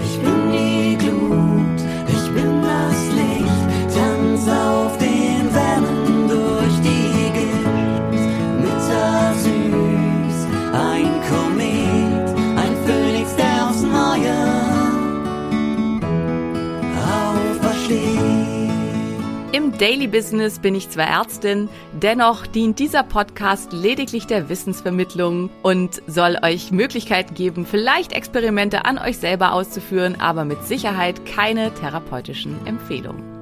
Ich bin die Glut, ich bin das Licht, tanz auf den Wellen durch die Gips, bittersüß, ein Komet, ein Phönix, der aufs Neue aufersteht. Im Daily Business bin ich zwar Ärztin, dennoch dient dieser Podcast lediglich der Wissensvermittlung und soll euch Möglichkeit geben, vielleicht Experimente an euch selber auszuführen, aber mit Sicherheit keine therapeutischen Empfehlungen.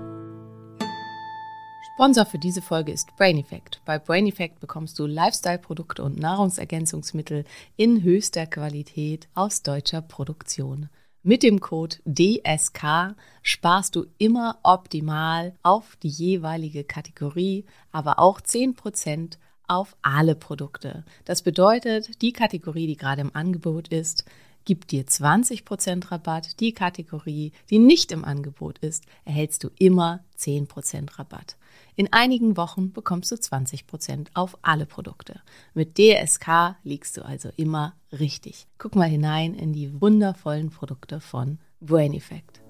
Sponsor für diese Folge ist Brain Effect. Bei Brain Effect bekommst du Lifestyle-Produkte und Nahrungsergänzungsmittel in höchster Qualität aus deutscher Produktion. Mit dem Code DSK sparst du immer optimal auf die jeweilige Kategorie, aber auch 10% auf alle Produkte. Das bedeutet, die Kategorie, die gerade im Angebot ist, gibt dir 20% Rabatt. Die Kategorie, die nicht im Angebot ist, erhältst du immer 10% Rabatt. In einigen Wochen bekommst du 20% auf alle Produkte. Mit DSK liegst du also immer richtig. Guck mal hinein in die wundervollen Produkte von Brain Effect.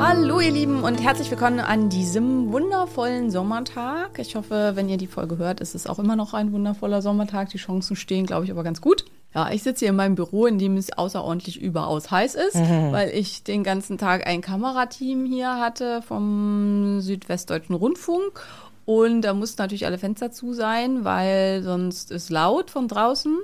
Hallo ihr Lieben und herzlich willkommen an diesem wundervollen Sommertag. Ich hoffe, wenn ihr die Folge hört, ist es auch immer noch ein wundervoller Sommertag. Die Chancen stehen, glaube ich, aber ganz gut. Ja, ich sitze hier in meinem Büro, in dem es außerordentlich überaus heiß ist, weil ich den ganzen Tag ein Kamerateam hier hatte vom Südwestdeutschen Rundfunk. Und da mussten natürlich alle Fenster zu sein, weil sonst ist laut von draußen.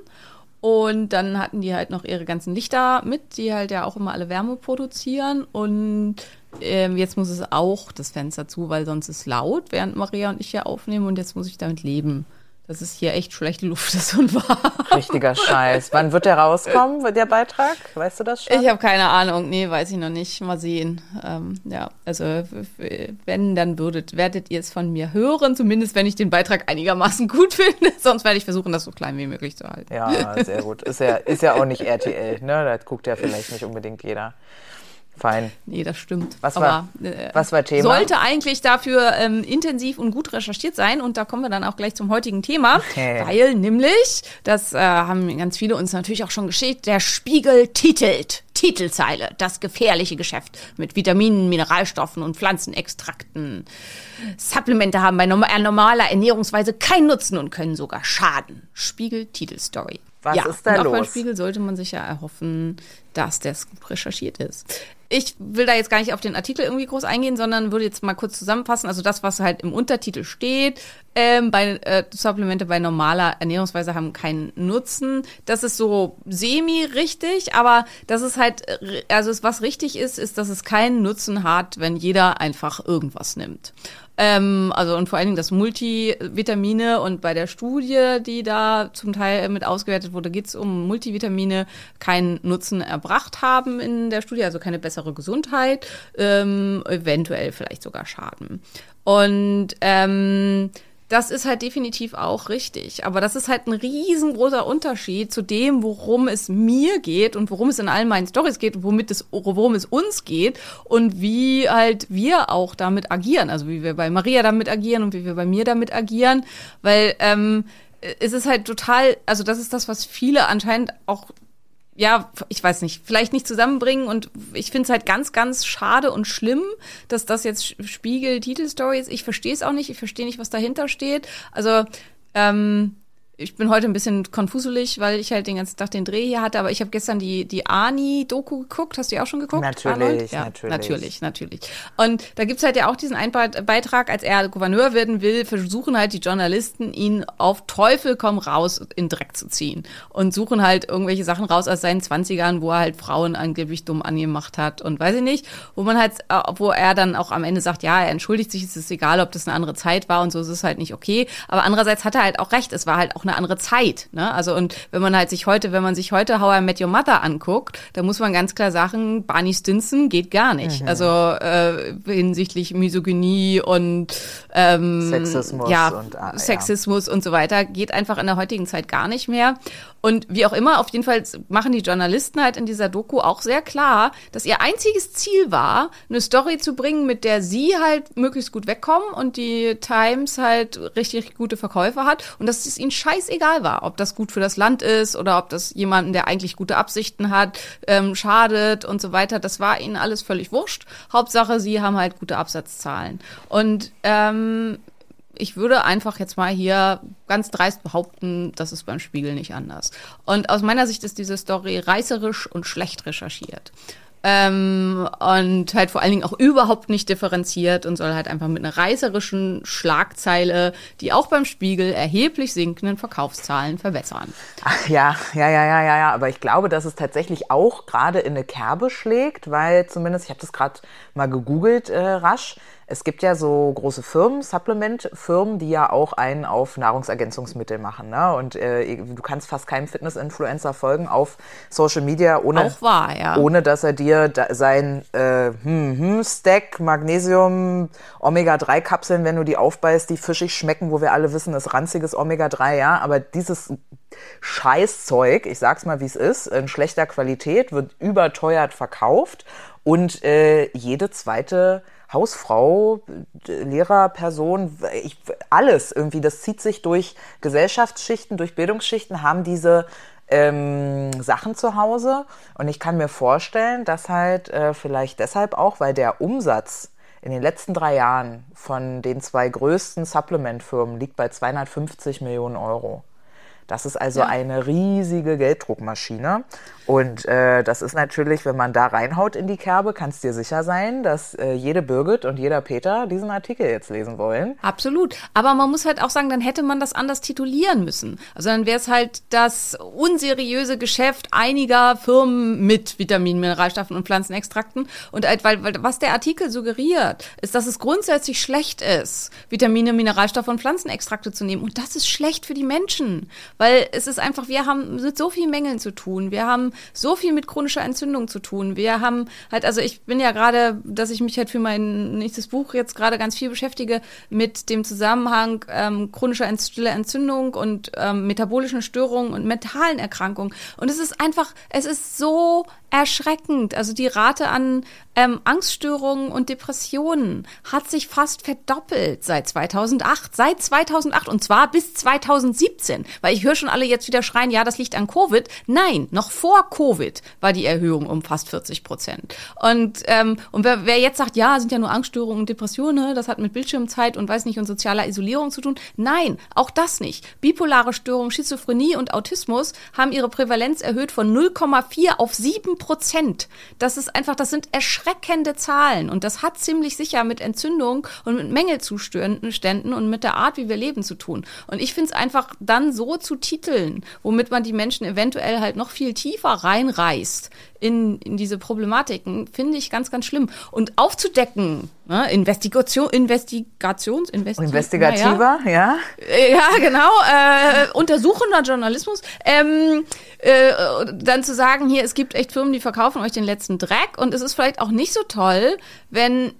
Und dann hatten die halt noch ihre ganzen Lichter mit, die halt ja auch immer alle Wärme produzieren. Und jetzt muss es auch das Fenster zu, weil sonst ist laut, während Maria und ich hier aufnehmen. Und jetzt muss ich damit leben, dass es hier echt schlechte Luft ist und warm. Richtiger Scheiß. Wann wird der rauskommen, der Beitrag? Weißt du das schon? Ich habe keine Ahnung. Nee, weiß ich noch nicht. Mal sehen. Also wenn, dann werdet ihr es von mir hören. Zumindest, wenn ich den Beitrag einigermaßen gut finde. Sonst werde ich versuchen, das so klein wie möglich zu halten. Ja, sehr gut. Ist ja auch nicht RTL, ne? Da guckt ja vielleicht nicht unbedingt jeder. Fein. Nee, das stimmt. Was war Thema? Sollte eigentlich dafür intensiv und gut recherchiert sein. Und da kommen wir dann auch gleich zum heutigen Thema. Okay. Weil nämlich, das haben ganz viele uns natürlich auch schon geschickt, der Spiegel titelt. Titelzeile, das gefährliche Geschäft mit Vitaminen, Mineralstoffen und Pflanzenextrakten. Supplemente haben bei normaler Ernährungsweise keinen Nutzen und können sogar schaden. Spiegel-Titelstory. Was ist da und los? Auch beim Spiegel sollte man sich ja erhoffen, dass das gut recherchiert ist. Ich will da jetzt gar nicht auf den Artikel irgendwie groß eingehen, sondern würde jetzt mal kurz zusammenfassen. Also das, was halt im Untertitel steht, Supplemente bei normaler Ernährungsweise haben keinen Nutzen. Das ist so semi-richtig, aber das ist halt, also was richtig ist, dass es keinen Nutzen hat, wenn jeder einfach irgendwas nimmt. Und vor allen Dingen das Multivitamine und bei der Studie, die da zum Teil mit ausgewertet wurde, geht es um Multivitamine, keinen Nutzen erbracht haben in der Studie, also keine bessere Gesundheit, eventuell vielleicht sogar Schaden. Und das ist halt definitiv auch richtig. Aber das ist halt ein riesengroßer Unterschied zu dem, worum es mir geht und worum es in all meinen Storys geht und worum es uns geht und wie halt wir auch damit agieren. Also wie wir bei Maria damit agieren und wie wir bei mir damit agieren. Weil es ist halt total, also das ist das, was viele anscheinend auch, ja, ich weiß nicht, vielleicht nicht zusammenbringen. Und ich finde es halt ganz, ganz schade und schlimm, dass das jetzt Spiegel-Titelstory ist. Ich verstehe es auch nicht. Ich verstehe nicht, was dahinter steht. Also ich bin heute ein bisschen konfuselig, weil ich halt den ganzen Tag den Dreh hier hatte. Aber ich habe gestern die Ani-Doku geguckt. Hast du die auch schon geguckt? Natürlich, ja, natürlich. Und da gibt's halt ja auch diesen Beitrag, als er Gouverneur werden will, versuchen halt die Journalisten, ihn auf Teufel komm raus in den Dreck zu ziehen. Und suchen halt irgendwelche Sachen raus aus seinen 20ern, wo er halt Frauen angeblich dumm angemacht hat und weiß ich nicht. Wo er dann auch am Ende sagt, ja, er entschuldigt sich, es ist egal, ob das eine andere Zeit war und so, es ist halt nicht okay. Aber andererseits hat er halt auch recht, es war halt auch eine andere Zeit, ne? Also, und wenn man sich heute How I Met Your Mother anguckt, da muss man ganz klar sagen, Barney Stinson geht gar nicht. Mhm. Also hinsichtlich Misogynie und Sexismus, Sexismus und so weiter geht einfach in der heutigen Zeit gar nicht mehr. Und wie auch immer, auf jeden Fall machen die Journalisten halt in dieser Doku auch sehr klar, dass ihr einziges Ziel war, eine Story zu bringen, mit der sie halt möglichst gut wegkommen und die Times halt richtig gute Verkäufe hat und dass es ihnen scheißegal war, ob das gut für das Land ist oder ob das jemanden, der eigentlich gute Absichten hat, schadet und so weiter. Das war ihnen alles völlig wurscht. Hauptsache, sie haben halt gute Absatzzahlen. Und ich würde einfach jetzt mal hier ganz dreist behaupten, das ist beim Spiegel nicht anders. Und aus meiner Sicht ist diese Story reißerisch und schlecht recherchiert. Und halt vor allen Dingen auch überhaupt nicht differenziert und soll halt einfach mit einer reißerischen Schlagzeile, die auch beim Spiegel erheblich sinkenden Verkaufszahlen verwässern. Ach ja, aber ich glaube, dass es tatsächlich auch gerade in eine Kerbe schlägt, weil zumindest, ich habe das gerade mal gegoogelt rasch, es gibt ja so große Firmen, Supplement-Firmen, die ja auch einen auf Nahrungsergänzungsmittel machen, ne? Und du kannst fast keinem Fitness-Influencer folgen auf Social Media, ohne dass er dir sein Stack, Magnesium, Omega-3-Kapseln, wenn du die aufbeißt, die fischig schmecken, wo wir alle wissen, ist ranziges Omega-3, ja. Aber dieses Scheißzeug, ich sag's mal, wie es ist, in schlechter Qualität, wird überteuert verkauft und jede zweite Hausfrau, Lehrer, Person, alles irgendwie, das zieht sich durch Gesellschaftsschichten, durch Bildungsschichten, haben diese Sachen zu Hause. Und ich kann mir vorstellen, dass halt vielleicht deshalb auch, weil der Umsatz in den letzten 3 Jahren von den 2 größten Supplementfirmen liegt bei 250 Millionen Euro. Das ist also eine riesige Gelddruckmaschine. Und das ist natürlich, wenn man da reinhaut in die Kerbe, kannst dir sicher sein, dass jede Birgit und jeder Peter diesen Artikel jetzt lesen wollen. Absolut. Aber man muss halt auch sagen, dann hätte man das anders titulieren müssen. Also dann wäre es halt das unseriöse Geschäft einiger Firmen mit Vitaminen, Mineralstoffen und Pflanzenextrakten. Und halt, weil was der Artikel suggeriert, ist, dass es grundsätzlich schlecht ist, Vitamine, Mineralstoffe und Pflanzenextrakte zu nehmen. Und das ist schlecht für die Menschen. Weil es ist einfach, wir haben mit so vielen Mängeln zu tun, wir haben so viel mit chronischer Entzündung zu tun, wir haben halt, also ich bin ja gerade, dass ich mich halt für mein nächstes Buch jetzt gerade ganz viel beschäftige mit dem Zusammenhang chronischer Entzündung und metabolischen Störungen und mentalen Erkrankungen. Und es ist einfach, es ist so erschreckend. Also die Rate an Angststörungen und Depressionen hat sich fast verdoppelt seit 2008. Seit 2008 und zwar bis 2017. Weil ich höre schon alle jetzt wieder schreien, ja, das liegt an Covid. Nein, noch vor Covid war die Erhöhung um fast 40%. Und wer jetzt sagt, ja, sind ja nur Angststörungen und Depressionen, das hat mit Bildschirmzeit und weiß nicht und sozialer Isolierung zu tun. Nein, auch das nicht. Bipolare Störungen, Schizophrenie und Autismus haben ihre Prävalenz erhöht von 0,4 auf 7%. Das ist einfach, das sind erschreckende Zahlen und das hat ziemlich sicher mit Entzündungen und mit Mängelzuständen und mit der Art, wie wir leben, zu tun. Und ich finde es einfach dann so zu titeln, womit man die Menschen eventuell halt noch viel tiefer reinreißt in diese Problematiken, finde ich ganz, ganz schlimm. Und aufzudecken, ne? Investigativer, ja. Ja, genau. Untersuchender Journalismus. Dann zu sagen, hier, es gibt echt Firmen, die verkaufen euch den letzten Dreck. Und es ist vielleicht auch nicht so toll, wenn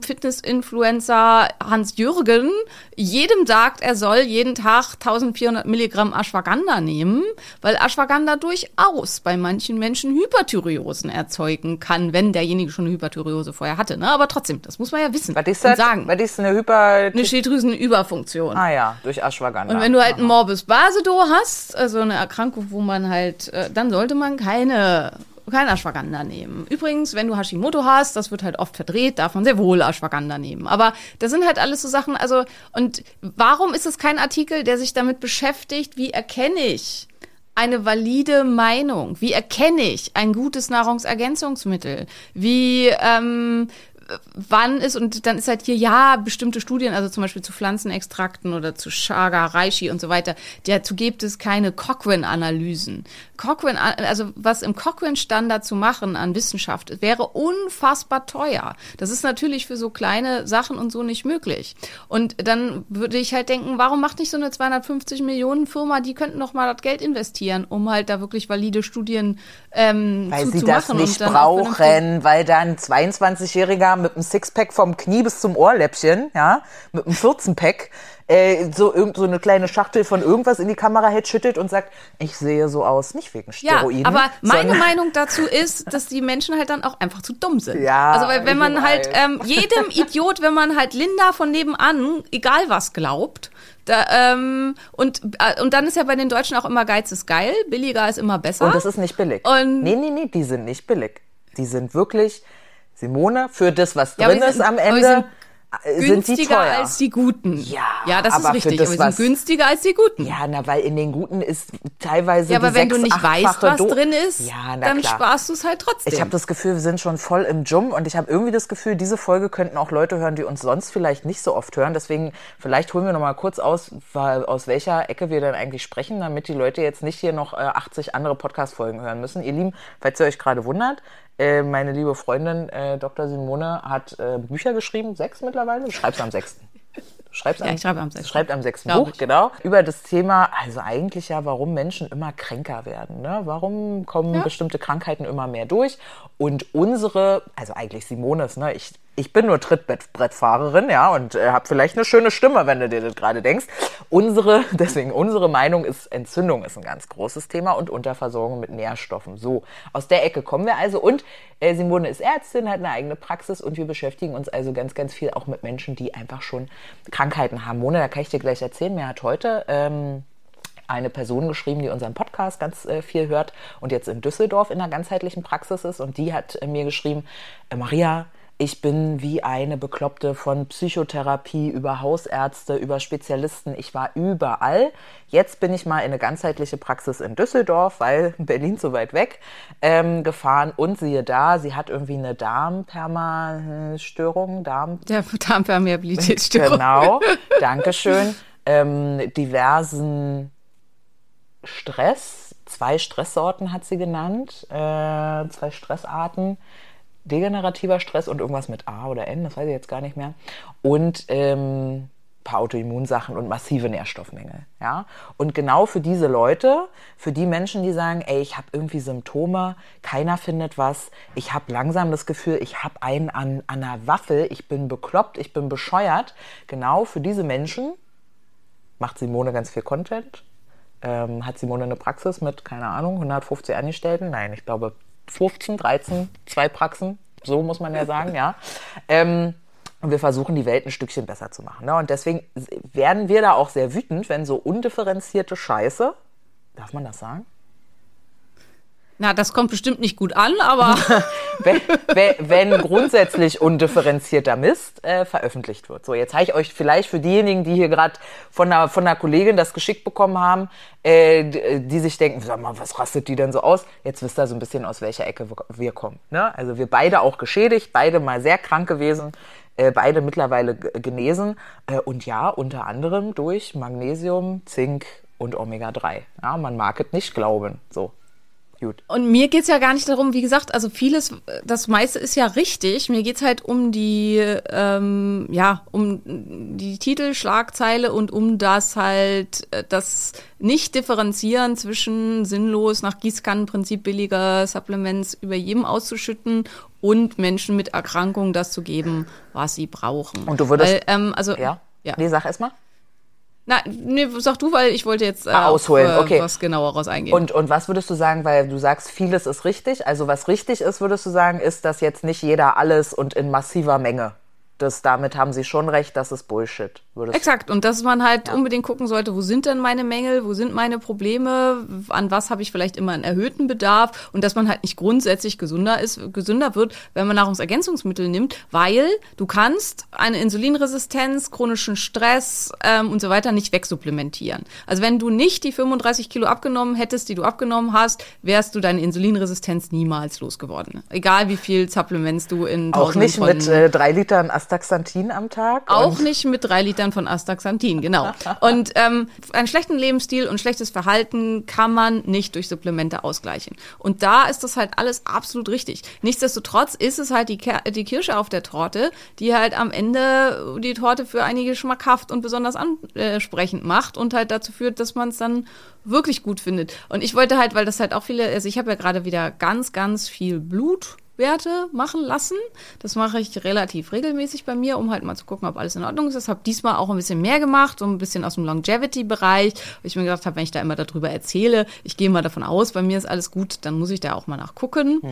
Fitness-Influencer Hans-Jürgen jedem sagt, er soll jeden Tag 1400 Milligramm Ashwagandha nehmen, weil Ashwagandha durchaus bei manchen Menschen Hyperthyreosen erzeugen kann, wenn derjenige schon eine Hyperthyreose vorher hatte. Ne? Aber trotzdem, das muss man ja wissen und sagen. Was ist eine eine Schilddrüsenüberfunktion. Ah ja, durch Ashwagandha. Und wenn du halt einen Morbus Basedow hast, also eine Erkrankung, wo man halt, dann sollte man kein Ashwagandha nehmen. Übrigens, wenn du Hashimoto hast, das wird halt oft verdreht, darf man sehr wohl Ashwagandha nehmen. Aber das sind halt alles so Sachen, also, und warum ist es kein Artikel, der sich damit beschäftigt, wie erkenne ich eine valide Meinung? Wie erkenne ich ein gutes Nahrungsergänzungsmittel? Wie wann ist, und dann ist halt hier, ja, bestimmte Studien, also zum Beispiel zu Pflanzenextrakten oder zu Chaga, Reishi und so weiter, dazu gibt es keine Cochrane-Analysen. Cochrane, also was im Cochrane-Standard zu machen an Wissenschaft, wäre unfassbar teuer. Das ist natürlich für so kleine Sachen und so nicht möglich. Und dann würde ich halt denken, warum macht nicht so eine 250 Millionen Firma, die könnten noch mal das Geld investieren, um halt da wirklich valide Studien weil sie das nicht brauchen, weil da ein 22-Jähriger mit einem Sixpack vom Knie bis zum Ohrläppchen, ja, mit einem 14-Pack, so eine kleine Schachtel von irgendwas in die Kamera hält, schüttelt und sagt, ich sehe so aus, nicht wegen Steroiden. Ja, aber meine Meinung dazu ist, dass die Menschen halt dann auch einfach zu dumm sind. Ja, also weil wenn man halt jedem Idiot, wenn man halt Linda von nebenan, egal was glaubt, da, und dann ist ja bei den Deutschen auch immer Geiz ist geil, billiger ist immer besser. Und das ist nicht billig. Und nee, die sind nicht billig. Die sind wirklich, Simone, für das, was drin ist am Ende, sind die teuer. Günstiger als die Guten. Ja, das ist richtig. Aber sie sind günstiger als die Guten. Ja, na, weil in den Guten ist teilweise die 6-, 8-fache. Ja, aber wenn du nicht weißt, was drin ist, ja, dann sparst du es halt trotzdem. Ich habe das Gefühl, wir sind schon voll im Dschum und ich habe irgendwie das Gefühl, diese Folge könnten auch Leute hören, die uns sonst vielleicht nicht so oft hören. Deswegen, vielleicht holen wir noch mal kurz aus welcher Ecke wir denn eigentlich sprechen, damit die Leute jetzt nicht hier noch 80 andere Podcast-Folgen hören müssen. Ihr Lieben, falls ihr euch gerade wundert, meine liebe Freundin Dr. Simone hat Bücher geschrieben, 6 mittlerweile. Du schreibst am 6. Ich schreibe am 6. Schreibt am 6. Buch, genau. Über das Thema, also eigentlich ja, warum Menschen immer kränker werden. Ne? Warum kommen bestimmte Krankheiten immer mehr durch? Und unsere, also eigentlich Simones, ne? Ich bin nur Trittbrettfahrerin, ja, und habe vielleicht eine schöne Stimme, wenn du dir das gerade denkst. Deswegen unsere Meinung ist, Entzündung ist ein ganz großes Thema und Unterversorgung mit Nährstoffen. So, aus der Ecke kommen wir also. Und Simone ist Ärztin, hat eine eigene Praxis und wir beschäftigen uns also ganz, ganz viel auch mit Menschen, die einfach schon Krankheiten haben. Mona, da kann ich dir gleich erzählen, mir hat heute eine Person geschrieben, die unseren Podcast ganz viel hört und jetzt in Düsseldorf in einer ganzheitlichen Praxis ist. Und die hat mir geschrieben, Maria, ich bin wie eine Bekloppte von Psychotherapie über Hausärzte, über Spezialisten. Ich war überall. Jetzt bin ich mal in eine ganzheitliche Praxis in Düsseldorf, weil Berlin so weit weg gefahren. Und siehe da, sie hat irgendwie eine Darmpermeabilitätsstörung. Darmpermeabilitätsstörung. Genau, dankeschön. Diversen Stress, 2 Stresssorten hat sie genannt, 2 Stressarten. Degenerativer Stress und irgendwas mit A oder N, das weiß ich jetzt gar nicht mehr. Und paar Autoimmunsachen und massive Nährstoffmängel. Ja? Und genau für diese Leute, für die Menschen, die sagen, ey, ich habe irgendwie Symptome, keiner findet was, ich habe langsam das Gefühl, ich habe einen an einer Waffel, ich bin bekloppt, ich bin bescheuert. Genau für diese Menschen macht Simone ganz viel Content. Hat Simone eine Praxis mit, keine Ahnung, 150 Angestellten? Nein, ich glaube 15, 13, 2 Praxen, so muss man ja sagen, ja. Und wir versuchen, die Welt ein Stückchen besser zu machen. Ne? Und deswegen werden wir da auch sehr wütend, wenn so undifferenzierte Scheiße, darf man das sagen? Na, das kommt bestimmt nicht gut an, aber wenn grundsätzlich undifferenzierter Mist veröffentlicht wird. So, jetzt habe ich euch vielleicht für diejenigen, die hier gerade von einer Kollegin das geschickt bekommen haben, die sich denken, sag mal, was rastet die denn so aus? Jetzt wisst ihr so ein bisschen, aus welcher Ecke wir kommen. Ne? Also wir beide auch geschädigt, beide mal sehr krank gewesen, beide mittlerweile genesen. Und ja, unter anderem durch Magnesium, Zink und Omega-3. Ja, man mag es nicht glauben, so. Gut. Und mir geht's ja gar nicht darum, wie gesagt, also vieles, das meiste ist ja richtig. Mir geht's halt um die, um die Titelschlagzeile und um das halt, das Nicht-Differenzieren zwischen sinnlos nach Gießkannenprinzip billiger Supplements über jedem auszuschütten und Menschen mit Erkrankungen das zu geben, was sie brauchen. Und du würdest, Nee, sag erst mal. Nee, sag du, weil ich wollte jetzt ausholen. Okay. Was genaueres eingehen. Und was würdest du sagen, weil du sagst, vieles ist richtig. Also was richtig ist, würdest du sagen, ist, dass jetzt nicht jeder alles und in massiver Menge damit haben sie schon recht, das ist Bullshit. Exakt, und dass man halt unbedingt gucken sollte, wo sind denn meine Mängel, wo sind meine Probleme, an was habe ich vielleicht immer einen erhöhten Bedarf, und dass man halt nicht grundsätzlich gesünder wird, wenn man Nahrungsergänzungsmittel nimmt, weil du kannst eine Insulinresistenz, chronischen Stress und so weiter nicht wegsupplementieren. Also wenn du nicht die 35 Kilo abgenommen hättest, die du abgenommen hast, wärst du deine Insulinresistenz niemals losgeworden. Egal wie viel Supplements du in Tausenden von... Auch nicht mit 3 Litern Astaxanthin am Tag? Auch nicht mit 3 Litern von Astaxanthin, genau. Und einen schlechten Lebensstil und schlechtes Verhalten kann man nicht durch Supplemente ausgleichen. Und da ist das halt alles absolut richtig. Nichtsdestotrotz ist es halt die Kirsche auf der Torte, die halt am Ende die Torte für einige schmackhaft und besonders ansprechend macht und halt dazu führt, dass man es dann wirklich gut findet. Und ich wollte halt, weil das halt auch viele, also ich habe ja gerade wieder ganz, ganz viel Blutwerte machen lassen. Das mache ich relativ regelmäßig bei mir, um halt mal zu gucken, ob alles in Ordnung ist. Ich habe diesmal auch ein bisschen mehr gemacht, so ein bisschen aus dem Longevity-Bereich, weil ich mir gedacht habe, wenn ich da immer darüber erzähle, ich gehe mal davon aus, bei mir ist alles gut, dann muss ich da auch mal nachgucken. Hm.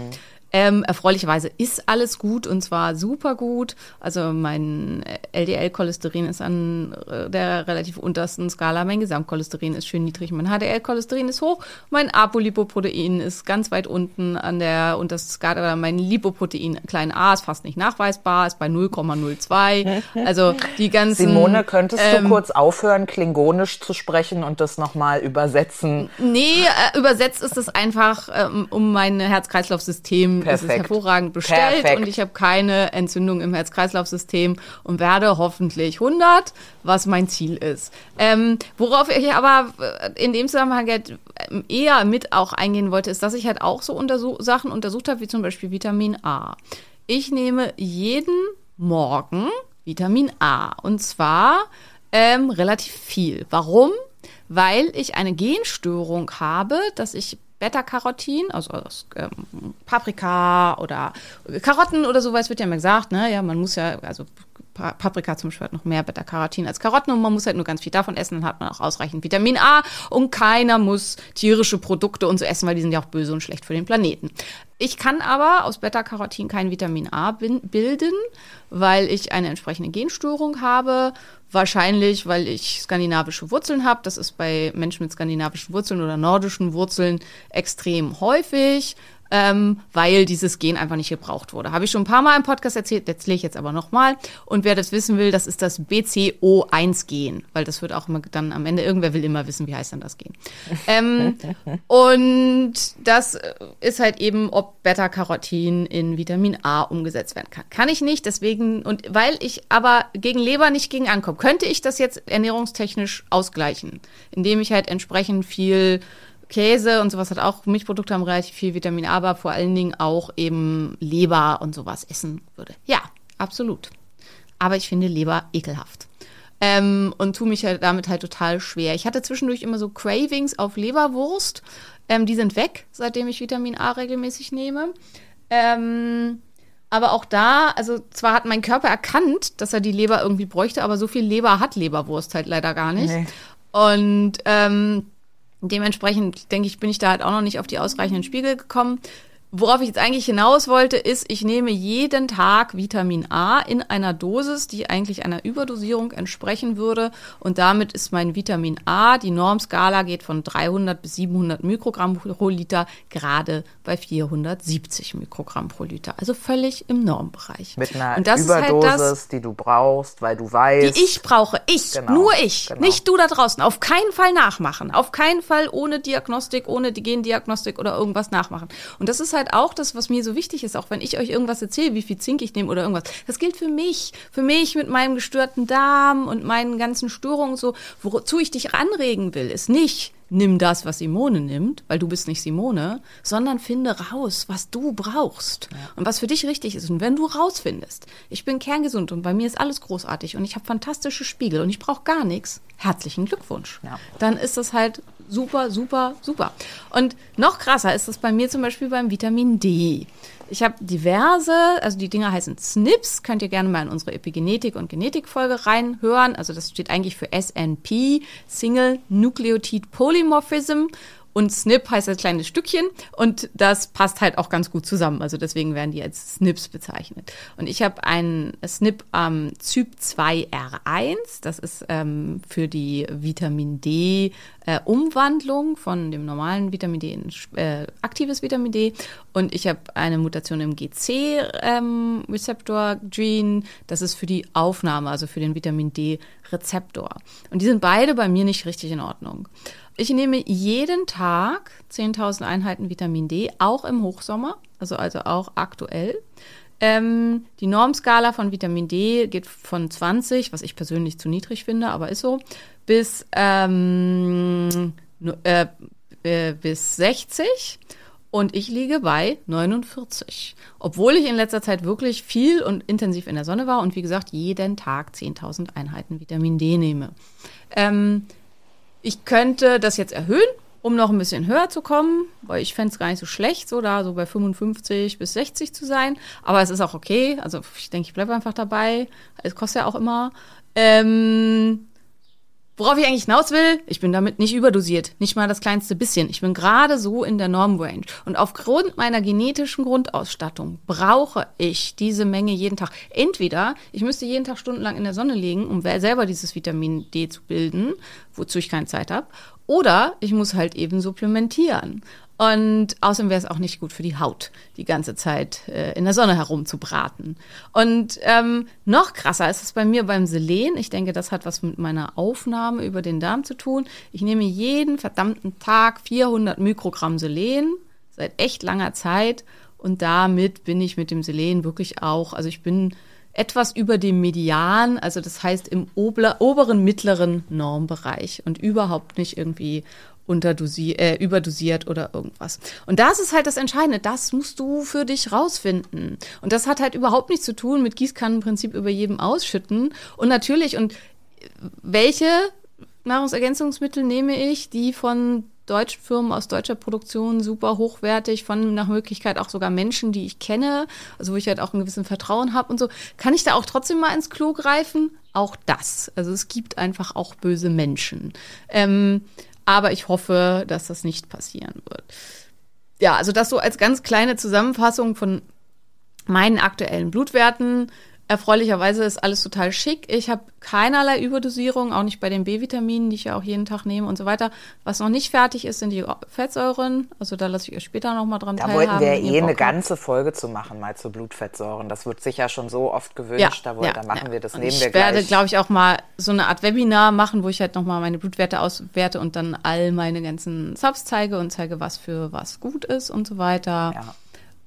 Erfreulicherweise ist alles gut, und zwar super gut. Also mein LDL-Cholesterin ist an der relativ untersten Skala, mein Gesamtcholesterin ist schön niedrig, mein HDL-Cholesterin ist hoch, mein Apolipoprotein ist ganz weit unten an der untersten Skala, mein Lipoprotein klein a ist fast nicht nachweisbar, ist bei 0,02. Also die ganzen... Simone, könntest du kurz aufhören, klingonisch zu sprechen und das nochmal übersetzen? Nee, übersetzt ist es einfach um mein Herz-Kreislauf-System. Perfekt. Es ist hervorragend bestellt. Perfekt. Und ich habe keine Entzündung im Herz-Kreislauf-System und werde hoffentlich 100, was mein Ziel ist. Worauf ich aber in dem Zusammenhang halt eher mit auch eingehen wollte, ist, dass ich halt auch so Sachen untersucht habe, wie zum Beispiel Vitamin A. Ich nehme jeden Morgen Vitamin A, und zwar relativ viel. Warum? Weil ich eine Genstörung habe, dass ich Beta-Carotin, also aus Paprika oder Karotten oder sowas, wird ja immer gesagt, ne? Ja, man muss ja, also Paprika zum Beispiel hat noch mehr Beta-Carotin als Karotten, und man muss halt nur ganz viel davon essen, dann hat man auch ausreichend Vitamin A, und keiner muss tierische Produkte und so essen, weil die sind ja auch böse und schlecht für den Planeten. Ich kann aber aus Beta-Carotin kein Vitamin A bilden, weil ich eine entsprechende Genstörung habe. Wahrscheinlich, weil ich skandinavische Wurzeln habe. Das ist bei Menschen mit skandinavischen Wurzeln oder nordischen Wurzeln extrem häufig, weil dieses Gen einfach nicht gebraucht wurde. Habe ich schon ein paar Mal im Podcast erzählt, erzähle ich jetzt aber nochmal. Und wer das wissen will, das ist das BCO1-Gen, weil das wird auch immer dann am Ende, irgendwer will immer wissen, wie heißt dann das Gen. Und das ist halt eben, ob Beta-Carotin in Vitamin A umgesetzt werden kann. Kann ich nicht, deswegen, und weil ich aber gegen Leber nicht gegen ankomme, könnte ich das jetzt ernährungstechnisch ausgleichen, indem ich halt entsprechend viel Käse und sowas hat auch, Milchprodukte haben relativ viel Vitamin A, aber vor allen Dingen auch eben Leber und sowas essen würde. Ja, absolut. Aber ich finde Leber ekelhaft. Und tue mich halt damit halt total schwer. Ich hatte zwischendurch immer so Cravings auf Leberwurst. Die sind weg, seitdem ich Vitamin A regelmäßig nehme. Aber auch da, also zwar hat mein Körper erkannt, dass er die Leber irgendwie bräuchte, aber so viel Leber hat Leberwurst halt leider gar nicht. Nee. Und dementsprechend, denke ich, bin ich da halt auch noch nicht auf die ausreichenden Spiegel gekommen. Worauf ich jetzt eigentlich hinaus wollte, ist, ich nehme jeden Tag Vitamin A in einer Dosis, die eigentlich einer Überdosierung entsprechen würde. Und damit ist mein Vitamin A, die Normskala geht von 300 bis 700 Mikrogramm pro Liter, gerade bei 470 Mikrogramm pro Liter. Also völlig im Normbereich. Mit einer Überdosis, halt das, die du brauchst, weil du weißt. Die ich brauche. Ich, genau, nur ich. Genau. Nicht du da draußen. Auf keinen Fall nachmachen. Auf keinen Fall ohne Diagnostik, ohne die Gendiagnostik oder irgendwas nachmachen. Und das ist halt auch das, was mir so wichtig ist, auch wenn ich euch irgendwas erzähle, wie viel Zink ich nehme oder irgendwas. Das gilt für mich mit meinem gestörten Darm und meinen ganzen Störungen so. Wozu ich dich anregen will, ist nicht, nimm das, was Simone nimmt, weil du bist nicht Simone, sondern finde raus, was du brauchst und was für dich richtig ist. Und wenn du rausfindest, ich bin kerngesund und bei mir ist alles großartig und ich habe fantastische Spiegel und ich brauche gar nichts, herzlichen Glückwunsch. Ja. Dann ist das halt super, super, super. Und noch krasser ist das bei mir zum Beispiel beim Vitamin D. Ich habe diverse, also die Dinger heißen SNPs, könnt ihr gerne mal in unsere Epigenetik- und Genetikfolge reinhören. Also das steht eigentlich für SNP, Single Nucleotide Polymorphism. und Snip heißt das kleine Stückchen und das passt halt auch ganz gut zusammen. Also deswegen werden die als Snips bezeichnet. Und ich habe einen Snip am Typ 2R1, das ist für die Vitamin D Umwandlung von dem normalen Vitamin D in aktives Vitamin D. Und ich habe eine Mutation im GC-Rezeptor-Gene, das ist für die Aufnahme, also für den Vitamin D-Rezeptor. Und die sind beide bei mir nicht richtig in Ordnung. Ich nehme jeden Tag 10.000 Einheiten Vitamin D, auch im Hochsommer, also auch aktuell. Die Normskala von Vitamin D geht von 20, was ich persönlich zu niedrig finde, aber ist so, bis 60 und ich liege bei 49. Obwohl ich in letzter Zeit wirklich viel und intensiv in der Sonne war und wie gesagt, jeden Tag 10.000 Einheiten Vitamin D nehme. Ich könnte das jetzt erhöhen, um noch ein bisschen höher zu kommen, weil ich fände es gar nicht so schlecht, so bei 55 bis 60 zu sein. Aber es ist auch okay. Also ich denke, ich bleibe einfach dabei. Es kostet ja auch immer. Worauf ich eigentlich hinaus will, ich bin damit nicht überdosiert. Nicht mal das kleinste bisschen. Ich bin gerade so in der Normrange. Und aufgrund meiner genetischen Grundausstattung brauche ich diese Menge jeden Tag. Entweder ich müsste jeden Tag stundenlang in der Sonne liegen, um selber dieses Vitamin D zu bilden, wozu ich keine Zeit habe. Oder ich muss halt eben supplementieren. Und außerdem wäre es auch nicht gut für die Haut, die ganze Zeit in der Sonne herumzubraten. Und noch krasser ist es bei mir beim Selen. Ich denke, das hat was mit meiner Aufnahme über den Darm zu tun. Ich nehme jeden verdammten Tag 400 Mikrogramm Selen seit echt langer Zeit. Und damit bin ich mit dem Selen wirklich auch, also ich bin etwas über dem Median, also das heißt im oberen mittleren Normbereich und überhaupt nicht irgendwie überdosiert oder irgendwas. Und das ist halt das Entscheidende, das musst du für dich rausfinden. Und das hat halt überhaupt nichts zu tun mit Gießkannenprinzip über jedem ausschütten. Und natürlich, und welche Nahrungsergänzungsmittel nehme ich, die von deutschen Firmen aus deutscher Produktion, super hochwertig, von nach Möglichkeit auch sogar Menschen, die ich kenne, also wo ich halt auch ein gewissen Vertrauen habe und so. Kann ich da auch trotzdem mal ins Klo greifen? Auch das. Also es gibt einfach auch böse Menschen. Aber ich hoffe, dass das nicht passieren wird. Ja, also das so als ganz kleine Zusammenfassung von meinen aktuellen Blutwerten. Erfreulicherweise ist alles total schick. Ich habe keinerlei Überdosierung, auch nicht bei den B-Vitaminen, die ich ja auch jeden Tag nehme und so weiter. Was noch nicht fertig ist, sind die Fettsäuren. Also da lasse ich euch später nochmal dran teilhaben. Da wollten wir eine ganze Folge zu machen, mal zu Blutfettsäuren. Das wird sicher schon so oft gewünscht. Ja, da machen wir das, nehmen wir gleich. Ich werde, glaube ich, auch mal so eine Art Webinar machen, wo ich halt nochmal meine Blutwerte auswerte und dann all meine ganzen Subs zeige und zeige, was für was gut ist und so weiter. Ja.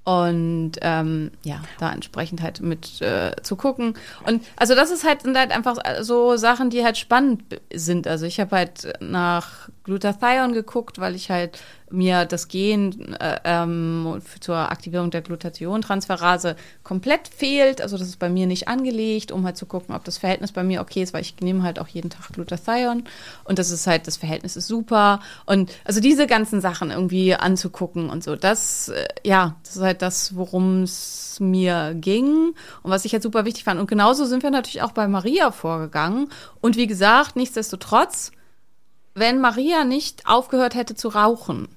Und da entsprechend halt mit zu gucken. Und also das ist halt, sind halt einfach so Sachen, die halt spannend sind. Also ich habe halt nach Glutathion geguckt, weil ich halt mir das Gen zur Aktivierung der Glutathion-Transferase komplett fehlt. Also das ist bei mir nicht angelegt, um halt zu gucken, ob das Verhältnis bei mir okay ist, weil ich nehme halt auch jeden Tag Glutathion und das ist halt, das Verhältnis ist super. Und also diese ganzen Sachen irgendwie anzugucken und so, das ist halt das, worum es mir ging und was ich halt super wichtig fand. Und genauso sind wir natürlich auch bei Maria vorgegangen. Und wie gesagt, nichtsdestotrotz, wenn Maria nicht aufgehört hätte zu rauchen,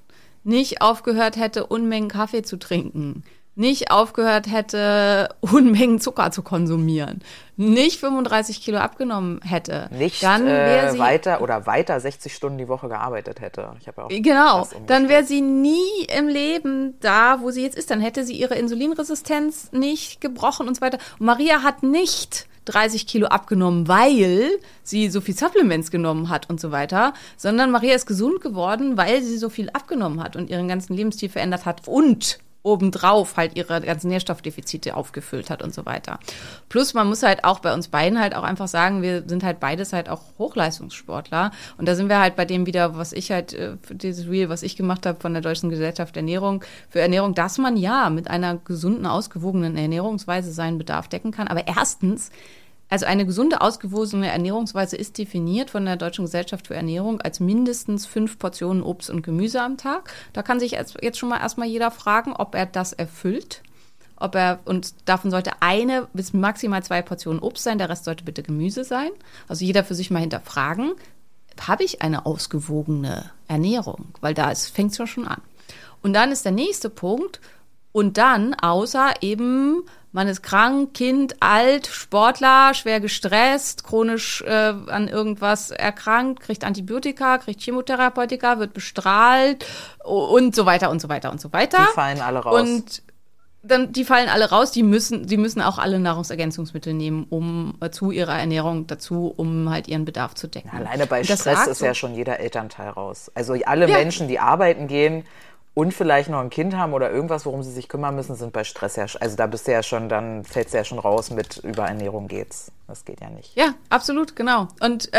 nicht aufgehört hätte, Unmengen Kaffee zu trinken, nicht aufgehört hätte, Unmengen Zucker zu konsumieren, nicht 35 Kilo abgenommen hätte, nicht dann wäre sie weiter 60 Stunden die Woche gearbeitet hätte. Ich habe ja auch dann wäre sie nie im Leben da, wo sie jetzt ist. Dann hätte sie ihre Insulinresistenz nicht gebrochen und so weiter. Und Maria hat nicht 30 Kilo abgenommen, weil sie so viel Supplements genommen hat und so weiter, sondern Maria ist gesund geworden, weil sie so viel abgenommen hat und ihren ganzen Lebensstil verändert hat und obendrauf halt ihre ganzen Nährstoffdefizite aufgefüllt hat und so weiter. Plus man muss halt auch bei uns beiden halt auch einfach sagen, wir sind halt beides halt auch Hochleistungssportler und da sind wir halt bei dem wieder, was ich halt, dieses Reel, was ich gemacht habe von der Deutschen Gesellschaft für Ernährung, dass man ja mit einer gesunden, ausgewogenen Ernährungsweise seinen Bedarf decken kann, aber erstens, also eine gesunde, ausgewogene Ernährungsweise ist definiert von der Deutschen Gesellschaft für Ernährung als mindestens 5 Portionen Obst und Gemüse am Tag. Da kann sich jetzt schon mal erstmal jeder fragen, ob er das erfüllt. Und davon sollte 1 bis maximal 2 Portionen Obst sein, der Rest sollte bitte Gemüse sein. Also jeder für sich mal hinterfragen. habe ich eine ausgewogene Ernährung? Weil da fängt es ja schon an. Und dann ist der nächste Punkt. Und dann, außer eben, man ist krank, Kind, alt, Sportler, schwer gestresst, chronisch an irgendwas erkrankt, kriegt Antibiotika, kriegt Chemotherapeutika, wird bestrahlt und so weiter und so weiter und so weiter. Die fallen alle raus. Und dann, die fallen alle raus, die müssen auch alle Nahrungsergänzungsmittel nehmen, um zu ihrer Ernährung dazu, um halt ihren Bedarf zu decken. Ja, alleine bei Stress ist ja schon jeder Elternteil raus. Also alle Menschen, die arbeiten gehen, und vielleicht noch ein Kind haben oder irgendwas, worum sie sich kümmern müssen, sind bei Stress ja, also da bist du ja schon, dann fällst du ja schon raus mit über Ernährung geht's. Das geht ja nicht. Ja, absolut, genau. Und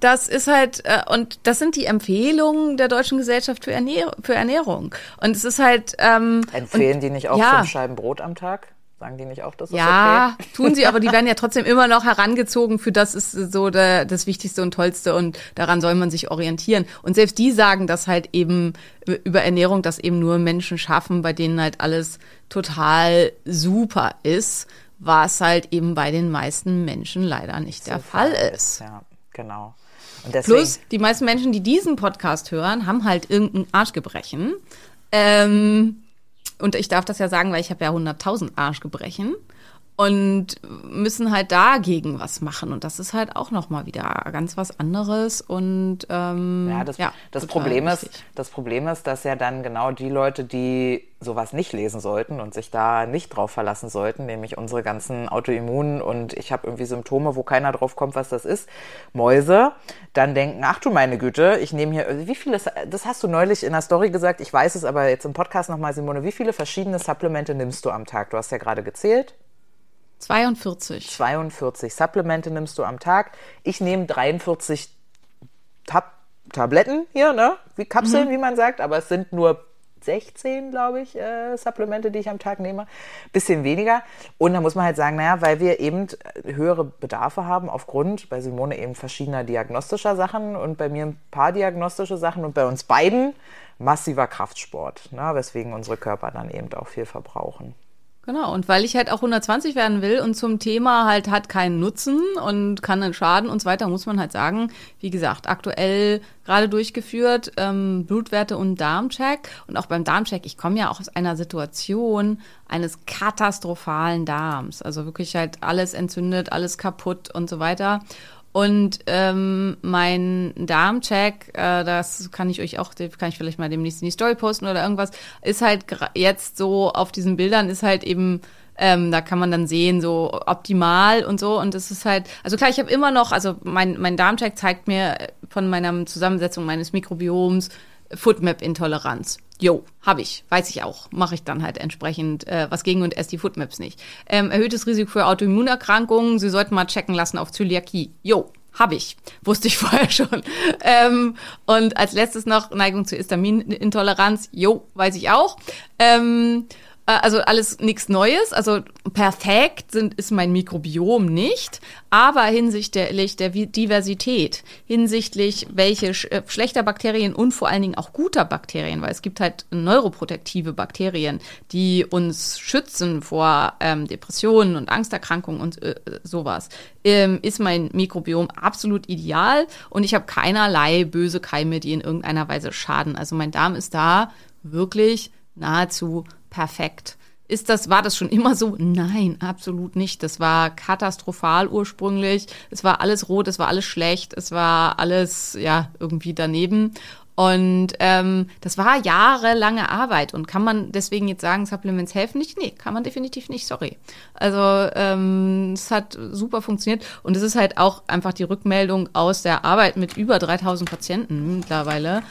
das ist halt, und das sind die Empfehlungen der Deutschen Gesellschaft für Ernährung. Und es ist halt... Empfehlen die nicht auch 5 Scheiben Brot am Tag? Sagen die nicht auch, das ist ja, okay? Ja, tun sie, aber die werden ja trotzdem immer noch herangezogen, für das ist so das Wichtigste und Tollste und daran soll man sich orientieren. Und selbst die sagen, dass halt eben über Ernährung das eben nur Menschen schaffen, bei denen halt alles total super ist, was halt eben bei den meisten Menschen leider nicht der Fall ist. Ja, genau. Und deswegen, plus, die meisten Menschen, die diesen Podcast hören, haben halt irgendein Arschgebrechen. Und ich darf das ja sagen, weil ich habe ja 100.000 Arschgebrechen und müssen halt dagegen was machen. Und das ist halt auch nochmal wieder ganz was anderes. Und das Problem ist, dass ja dann genau die Leute, die sowas nicht lesen sollten und sich da nicht drauf verlassen sollten, nämlich unsere ganzen Autoimmunen und ich habe irgendwie Symptome, wo keiner drauf kommt, was das ist, Mäuse, dann denken, ach du meine Güte, ich nehme hier, wie viele, das hast du neulich in der Story gesagt, ich weiß es aber jetzt im Podcast nochmal, Simone, wie viele verschiedene Supplemente nimmst du am Tag? Du hast ja gerade gezählt. 42 Supplemente nimmst du am Tag. Ich nehme 43 Tabletten hier, ne? Wie Kapseln, wie man sagt, aber es sind nur 16, glaube ich, Supplemente, die ich am Tag nehme. Bisschen weniger. Und da muss man halt sagen, naja, weil wir eben höhere Bedarfe haben aufgrund, bei Simone eben verschiedener diagnostischer Sachen und bei mir ein paar diagnostische Sachen und bei uns beiden massiver Kraftsport, ne? Weswegen unsere Körper dann eben auch viel verbrauchen. Genau, und weil ich halt auch 120 werden will und zum Thema halt hat keinen Nutzen und kann einen Schaden und so weiter, muss man halt sagen, wie gesagt, aktuell gerade durchgeführt, Blutwerte und Darmcheck. Und auch beim Darmcheck, ich komme ja auch aus einer Situation eines katastrophalen Darms. Also wirklich halt alles entzündet, alles kaputt und so weiter. Und mein Darmcheck, das kann ich vielleicht mal demnächst in die Story posten oder irgendwas, ist halt jetzt so auf diesen Bildern ist halt eben, da kann man dann sehen, so optimal und so. Und es ist halt, also klar, ich habe immer noch, also mein Darmcheck zeigt mir von meiner Zusammensetzung meines Mikrobioms Foodmap-Intoleranz. Jo, habe ich, weiß ich auch, mache ich dann halt entsprechend was gegen und esse die Foodmaps nicht. Erhöhtes Risiko für Autoimmunerkrankungen, Sie sollten mal checken lassen auf Zöliakie. Jo, habe ich, wusste ich vorher schon. Und als letztes noch Neigung zur Histaminintoleranz. Jo, weiß ich auch. Also alles nichts Neues, also perfekt ist mein Mikrobiom nicht, aber hinsichtlich der Diversität, hinsichtlich welche schlechter Bakterien und vor allen Dingen auch guter Bakterien, weil es gibt halt neuroprotektive Bakterien, die uns schützen vor Depressionen und Angsterkrankungen und sowas, ist mein Mikrobiom absolut ideal und ich habe keinerlei böse Keime, die in irgendeiner Weise schaden. Also mein Darm ist da wirklich nahezu perfekt. War das schon immer so? Nein, absolut nicht. Das war katastrophal ursprünglich. Es war alles rot, es war alles schlecht, es war alles, ja, irgendwie daneben. Und das war jahrelange Arbeit. Und kann man deswegen jetzt sagen, Supplements helfen nicht? Nee, kann man definitiv nicht, sorry. Also es hat super funktioniert. Und es ist halt auch einfach die Rückmeldung aus der Arbeit mit über 3000 Patienten mittlerweile.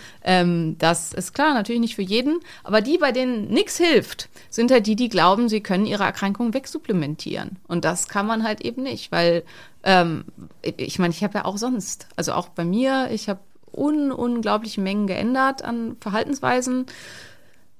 Das ist klar, natürlich nicht für jeden. Aber die, bei denen nichts hilft, sind halt die, die glauben, sie können ihre Erkrankung wegsupplementieren. Und das kann man halt eben nicht, weil ich meine, ich habe ja auch sonst, also auch bei mir, ich habe unglaubliche Mengen geändert an Verhaltensweisen,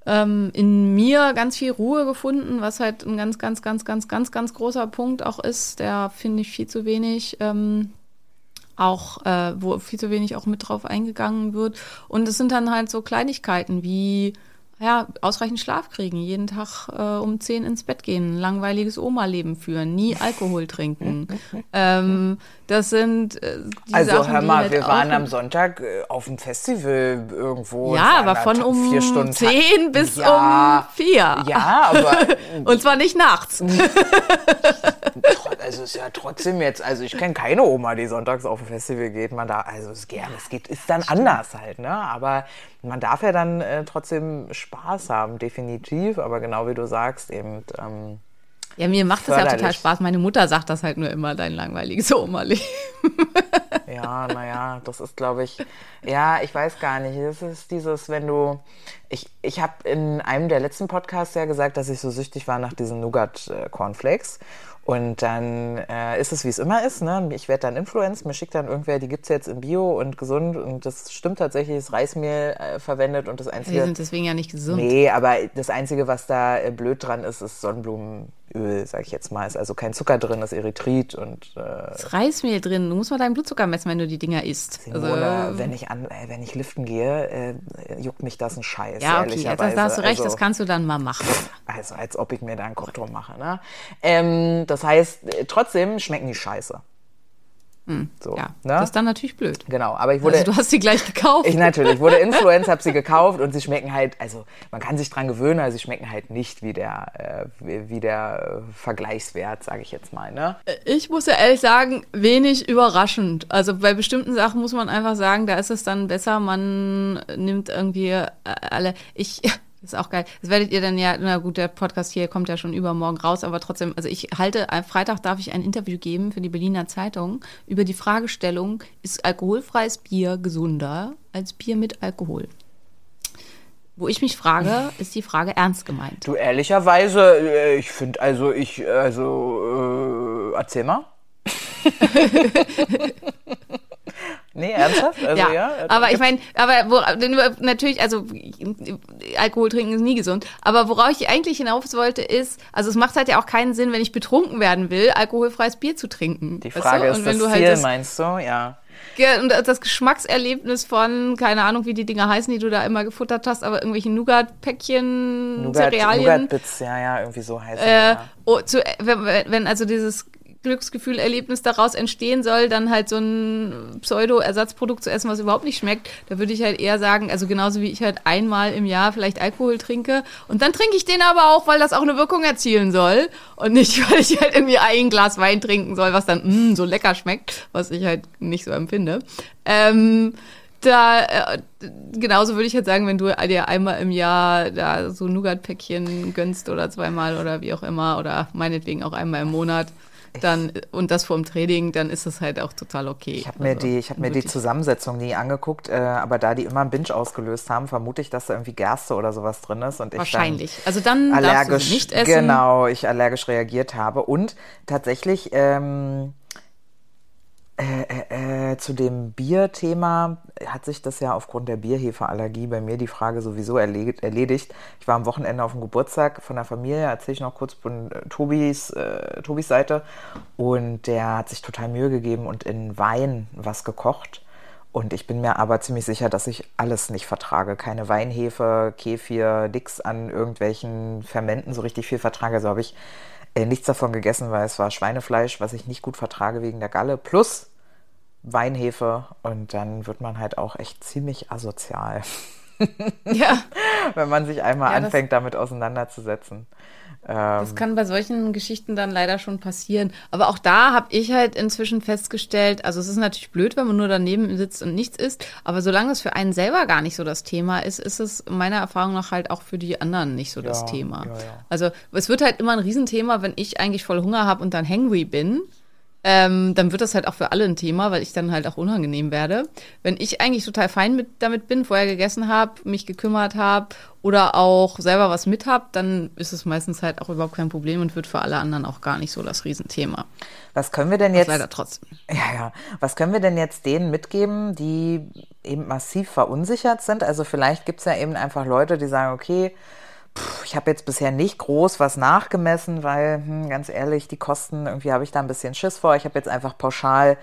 in mir ganz viel Ruhe gefunden, was halt ein ganz, ganz, ganz, ganz, ganz, ganz großer Punkt auch ist, der finde ich viel zu wenig, wo viel zu wenig auch mit drauf eingegangen wird. Und es sind dann halt so Kleinigkeiten wie ja, ausreichend Schlaf kriegen, jeden Tag um 10 ins Bett gehen, langweiliges Oma-Leben führen, nie Alkohol trinken. Das sind die also, Sachen, hör mal, die wir waren am Sonntag auf dem Festival irgendwo. Ja, aber von um 10 bis um 4. Ja, aber... Und zwar nicht nachts. Also es ist ja trotzdem jetzt, also ich kenne keine Oma, die sonntags auf dem Festival geht. Man da, also es geht, ist dann anders halt, ne? Aber man darf ja dann trotzdem Spaß haben, definitiv. Aber genau wie du sagst, eben. Ja, mir macht das ja total Spaß. Meine Mutter sagt das halt nur immer, dein langweiliges Oma-Leben. Ja, naja, das ist, glaube ich, ja, ich weiß gar nicht. Das ist dieses, wenn du, ich habe in einem der letzten Podcasts ja gesagt, dass ich so süchtig war nach diesen Nougat-Cornflakes. Und dann ist es, wie es immer ist, ne? Ich werde dann influenced, mir schickt dann irgendwer, die gibt's jetzt in Bio und gesund und das stimmt tatsächlich, das Reismehl verwendet und das Einzige... Die sind deswegen ja nicht gesund. Nee, aber das Einzige, was da blöd dran ist, ist Sonnenblumenöl, sag ich jetzt mal. Ist also kein Zucker drin, ist Erythrit und... ist Reismehl drin, du musst mal deinen Blutzucker messen, wenn du die Dinger isst. Simone, also, wenn ich liften gehe, juckt mich das ein Scheiß, ja, okay, ehrlicherweise. Da hast du recht, also, das kannst du dann mal machen. Also, als ob ich mir da einen Kopf drum mache, ne? Das heißt, trotzdem schmecken die scheiße. So, ja, ne? Das ist dann natürlich blöd. Genau, aber ich wurde... Also du hast sie gleich gekauft. Ich natürlich, wurde Influencer, habe sie gekauft und sie schmecken halt, also man kann sich dran gewöhnen, also sie schmecken halt nicht wie der, wie der Vergleichswert, sage ich jetzt mal, ne? Ich muss ja ehrlich sagen, wenig überraschend. Also bei bestimmten Sachen muss man einfach sagen, da ist es dann besser, man nimmt irgendwie alle... Das ist auch geil. Das werdet ihr dann ja, na gut, der Podcast hier kommt ja schon übermorgen raus, aber trotzdem, also ich halte, am Freitag darf ich ein Interview geben für die Berliner Zeitung über die Fragestellung, ist alkoholfreies Bier gesunder als Bier mit Alkohol? Wo ich mich frage, ist die Frage ernst gemeint. Du, ehrlicherweise, ich finde, erzähl mal. Nee, ernsthaft? Also, ja. Aber ich meine, natürlich, also Alkohol trinken ist nie gesund, aber worauf ich eigentlich hinaus wollte ist, also es macht halt ja auch keinen Sinn, wenn ich betrunken werden will, alkoholfreies Bier zu trinken. Die Frage ist, wenn du halt das Ziel, meinst du? Ja. Und das Geschmackserlebnis von, keine Ahnung, wie die Dinger heißen, die du da immer gefuttert hast, aber irgendwelche Nougat-Päckchen, Cerealien. Nougat-Bits, ja, irgendwie so heißen. Wenn also dieses Glücksgefühl, Erlebnis daraus entstehen soll, dann halt so ein Pseudo-Ersatzprodukt zu essen, was überhaupt nicht schmeckt, da würde ich halt eher sagen, also genauso wie ich halt einmal im Jahr vielleicht Alkohol trinke und dann trinke ich den aber auch, weil das auch eine Wirkung erzielen soll und nicht, weil ich halt irgendwie ein Glas Wein trinken soll, was dann so lecker schmeckt, was ich halt nicht so empfinde. Genauso würde ich halt sagen, wenn du dir einmal im Jahr da so Nougat-Päckchen gönnst oder zweimal oder wie auch immer oder meinetwegen auch einmal im Monat, dann, und das vorm Training, dann ist es halt auch total okay. Ich habe mir, die Zusammensetzung nie angeguckt, aber da die immer einen Binge ausgelöst haben, vermute ich, dass da irgendwie Gerste oder sowas drin ist. Und ich wahrscheinlich. Dann darfst du sie nicht essen. Genau, ich allergisch reagiert habe. Und tatsächlich zu dem Bierthema hat sich das ja aufgrund der Bierhefeallergie bei mir die Frage sowieso erledigt. Ich war am Wochenende auf dem Geburtstag von der Familie, erzähle ich noch kurz von Tobis Seite, und der hat sich total Mühe gegeben und in Wein was gekocht. Und ich bin mir aber ziemlich sicher, dass ich alles nicht vertrage. Keine Weinhefe, Kefir, nix an irgendwelchen Fermenten so richtig viel vertrage. Also habe ich nichts davon gegessen, weil es war Schweinefleisch, was ich nicht gut vertrage wegen der Galle, plus Weinhefe, und dann wird man halt auch echt ziemlich asozial. Ja. Wenn man sich einmal anfängt, damit auseinanderzusetzen. Das kann bei solchen Geschichten dann leider schon passieren. Aber auch da habe ich halt inzwischen festgestellt, also es ist natürlich blöd, wenn man nur daneben sitzt und nichts isst, aber solange es für einen selber gar nicht so das Thema ist, ist es meiner Erfahrung nach halt auch für die anderen nicht so das Thema. Ja. Also es wird halt immer ein Riesenthema, wenn ich eigentlich voll Hunger habe und dann hangry bin. Dann wird das halt auch für alle ein Thema, weil ich dann halt auch unangenehm werde. Wenn ich eigentlich total fein damit bin, vorher gegessen habe, mich gekümmert habe oder auch selber was mit habe, dann ist es meistens halt auch überhaupt kein Problem und wird für alle anderen auch gar nicht so das Riesenthema. Was können wir denn jetzt? Leider trotzdem. Ja. Was können wir denn jetzt denen mitgeben, die eben massiv verunsichert sind? Also vielleicht gibt es ja eben einfach Leute, die sagen, okay, ich habe jetzt bisher nicht groß was nachgemessen, weil, ganz ehrlich, die Kosten, irgendwie habe ich da ein bisschen Schiss vor. Ich habe jetzt einfach pauschal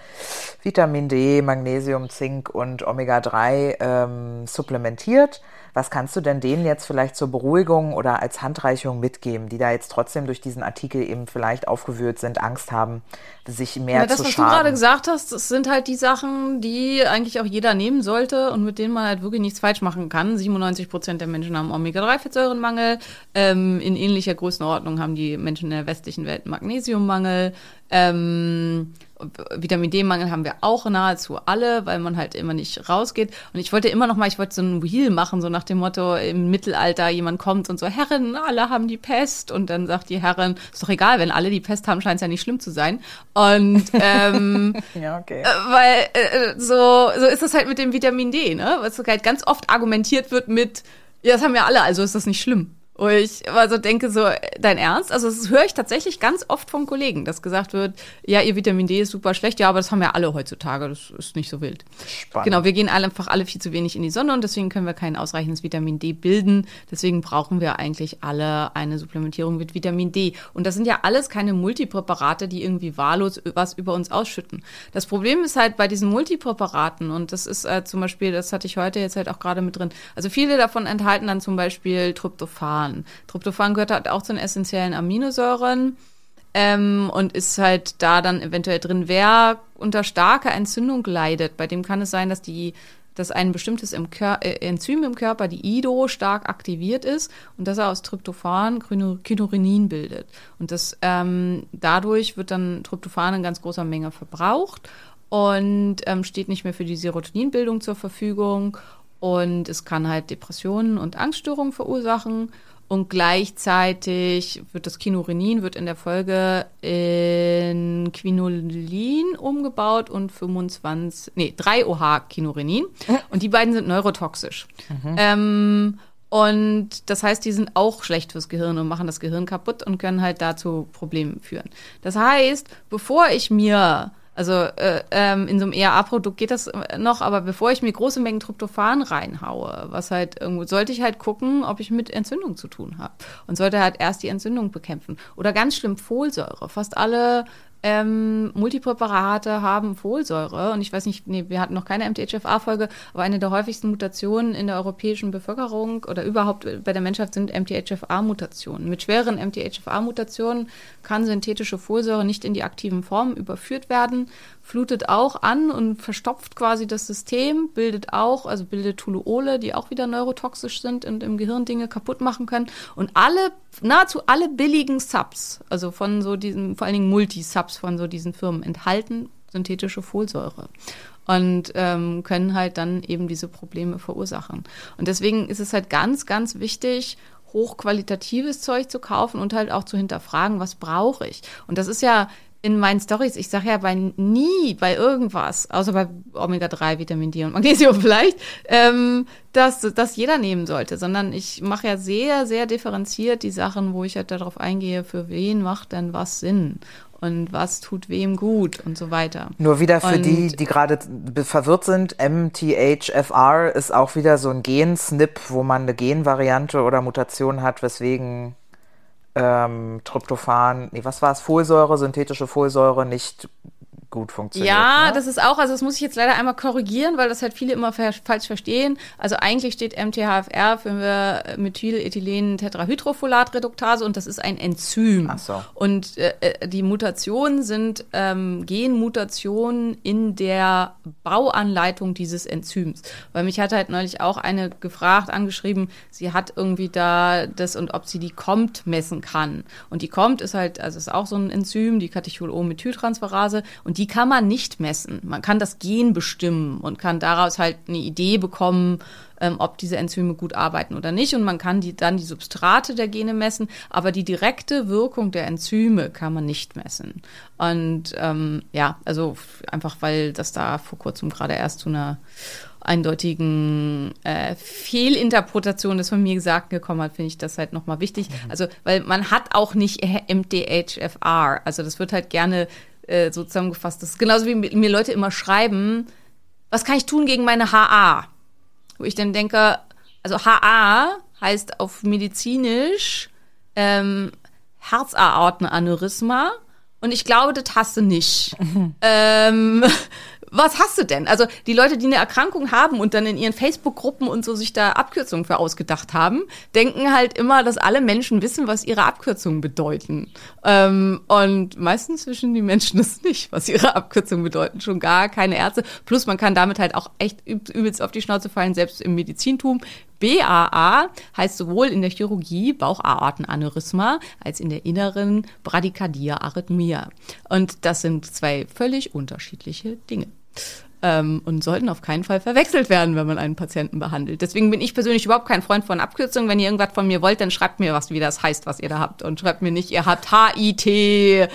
Vitamin D, Magnesium, Zink und Omega-3 supplementiert. Was kannst du denn denen jetzt vielleicht zur Beruhigung oder als Handreichung mitgeben, die da jetzt trotzdem durch diesen Artikel eben vielleicht aufgewühlt sind, Angst haben, sich mehr zu schaden? Das, was du gerade gesagt hast, das sind halt die Sachen, die eigentlich auch jeder nehmen sollte und mit denen man halt wirklich nichts falsch machen kann. 97% der Menschen haben Omega-3-Fettsäurenmangel. In ähnlicher Größenordnung haben die Menschen in der westlichen Welt Magnesiummangel. Vitamin D-Mangel haben wir auch nahezu alle, weil man halt immer nicht rausgeht. Und ich wollte so ein Wheel machen, so nach dem Motto, im Mittelalter jemand kommt und so, Herren, alle haben die Pest. Und dann sagt die Herrin, ist doch egal, wenn alle die Pest haben, scheint es ja nicht schlimm zu sein. Und ja, okay. weil so ist das halt mit dem Vitamin D, ne? Was halt ganz oft argumentiert wird mit, ja, das haben ja alle, also ist das nicht schlimm. Und ich also denke so, dein Ernst? Also das höre ich tatsächlich ganz oft von Kollegen, dass gesagt wird, ja, ihr Vitamin D ist super schlecht, ja, aber das haben ja alle heutzutage, das ist nicht so wild. Spannend. Genau, wir gehen einfach alle viel zu wenig in die Sonne und deswegen können wir kein ausreichendes Vitamin D bilden. Deswegen brauchen wir eigentlich alle eine Supplementierung mit Vitamin D. Und das sind ja alles keine Multipräparate, die irgendwie wahllos was über uns ausschütten. Das Problem ist halt bei diesen Multipräparaten und das ist zum Beispiel, das hatte ich heute jetzt halt auch gerade mit drin, also viele davon enthalten dann zum Beispiel Tryptophan. Tryptophan gehört halt auch zu den essentiellen Aminosäuren und ist halt da dann eventuell drin. Wer unter starker Entzündung leidet, bei dem kann es sein, dass ein bestimmtes Enzym im Körper, die IDO, stark aktiviert ist und dass er aus Tryptophan Kynurenin bildet. Und das dadurch wird dann Tryptophan in ganz großer Menge verbraucht und steht nicht mehr für die Serotoninbildung zur Verfügung. Und es kann halt Depressionen und Angststörungen verursachen. Und gleichzeitig wird das Kynurenin in der Folge in Quinolin umgebaut und 3-OH-Kynurenin. Und die beiden sind neurotoxisch. Mhm. Und das heißt, die sind auch schlecht fürs Gehirn und machen das Gehirn kaputt und können halt dazu Probleme führen. Das heißt, bevor ich mir... Also in so einem ERA-Produkt geht das noch, aber bevor ich mir große Mengen Tryptophan reinhaue, sollte ich halt gucken, ob ich mit Entzündung zu tun habe und sollte halt erst die Entzündung bekämpfen. Oder ganz schlimm Folsäure. Fast alle Multipräparate haben Folsäure und ich weiß nicht, wir hatten noch keine MTHFR-Folge, aber eine der häufigsten Mutationen in der europäischen Bevölkerung oder überhaupt bei der Menschheit sind MTHFR-Mutationen. Mit schweren MTHFR-Mutationen kann synthetische Folsäure nicht in die aktiven Formen überführt werden, flutet auch an und verstopft quasi das System, bildet Toluole, die auch wieder neurotoxisch sind und im Gehirn Dinge kaputt machen können. Und nahezu alle billigen Subs, also von so diesen, vor allen Dingen Multisubs von so diesen Firmen, enthalten synthetische Folsäure und können halt dann eben diese Probleme verursachen. Und deswegen ist es halt ganz, ganz wichtig, hochqualitatives Zeug zu kaufen und halt auch zu hinterfragen, was brauche ich? Und das ist ja in meinen Stories, ich sage ja nie bei irgendwas, außer bei Omega-3, Vitamin D und Magnesium vielleicht, dass das jeder nehmen sollte, sondern ich mache ja sehr, sehr differenziert die Sachen, wo ich halt darauf eingehe, für wen macht denn was Sinn und was tut wem gut und so weiter. Nur wieder für die gerade verwirrt sind, MTHFR ist auch wieder so ein Gen-Snip, wo man eine Genvariante oder Mutation hat, weswegen... Tryptophan, Folsäure, synthetische Folsäure nicht gut funktioniert. Ja, ne? Das ist auch, also das muss ich jetzt leider einmal korrigieren, weil das halt viele immer falsch verstehen. Also eigentlich steht MTHFR für Methylethylen-Tetrahydrofolat-Reduktase und das ist ein Enzym. Ach so. Und die Mutationen sind Genmutationen in der Bauanleitung dieses Enzyms. Weil mich hat halt neulich auch eine angeschrieben, sie hat irgendwie da das und ob sie die COMT messen kann. Und die COMT ist halt, also ist auch so ein Enzym, die Katechol-O-Methyltransferase und die kann man nicht messen. Man kann das Gen bestimmen und kann daraus halt eine Idee bekommen, ob diese Enzyme gut arbeiten oder nicht. Und man kann dann die Substrate der Gene messen, aber die direkte Wirkung der Enzyme kann man nicht messen. Und einfach weil das da vor kurzem gerade erst zu einer eindeutigen Fehlinterpretation des von mir Gesagten gekommen hat, finde ich das halt nochmal wichtig. Also, weil man hat auch nicht MTHFR. Also das wird halt gerne so zusammengefasst. Das ist genauso wie mir Leute immer schreiben, was kann ich tun gegen meine HA? Wo ich dann denke, also HA heißt auf medizinisch Herzaortenaneurysma. Und ich glaube, das hast du nicht. Was hast du denn? Also die Leute, die eine Erkrankung haben und dann in ihren Facebook-Gruppen und so sich da Abkürzungen für ausgedacht haben, denken halt immer, dass alle Menschen wissen, was ihre Abkürzungen bedeuten. Und meistens wissen die Menschen das nicht, was ihre Abkürzungen bedeuten. Schon gar keine Ärzte. Plus man kann damit halt auch echt übelst auf die Schnauze fallen, selbst im Medizintum. BAA heißt sowohl in der Chirurgie Bauchaortenaneurysma als in der inneren Bradykardia-Arrhythmia. Und das sind zwei völlig unterschiedliche Dinge. Und sollten auf keinen Fall verwechselt werden, wenn man einen Patienten behandelt. Deswegen bin ich persönlich überhaupt kein Freund von Abkürzungen. Wenn ihr irgendwas von mir wollt, dann schreibt mir was, wie das heißt, was ihr da habt. Und schreibt mir nicht, ihr habt HIT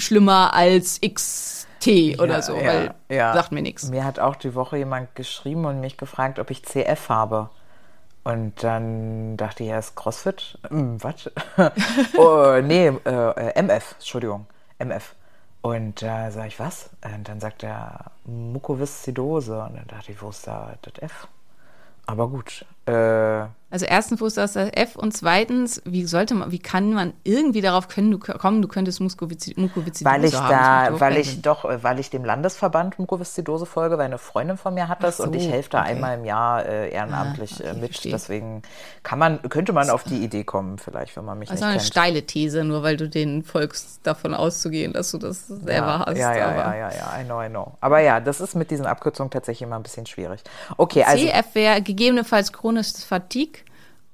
schlimmer als X. T oder ja, so, weil ja. Sagt mir nichts. Mir hat auch die Woche jemand geschrieben und mich gefragt, ob ich CF habe. Und dann dachte ich erst CrossFit? Was? MF, Entschuldigung, MF. Und da sage ich, was? Und dann sagt er Mukoviszidose. Und dann dachte ich, wo ist da das F? Aber gut. Also erstens, wo ist das F? Und zweitens, wie kann man irgendwie darauf kommen, du könntest Mukoviszidose haben? Weil ich dem Landesverband Mukoviszidose folge, weil eine Freundin von mir hat das, so, und ich helfe da einmal im Jahr ehrenamtlich mit. Verstehe. Deswegen könnte man auf die Idee kommen, vielleicht, wenn man mich nicht kennt. Das ist eine steile These, nur weil du denen folgst, davon auszugehen, dass du das selber hast. Ja, I know. Aber ja, das ist mit diesen Abkürzungen tatsächlich immer ein bisschen schwierig. Okay, also CF wäre gegebenenfalls chronisches Fatigue.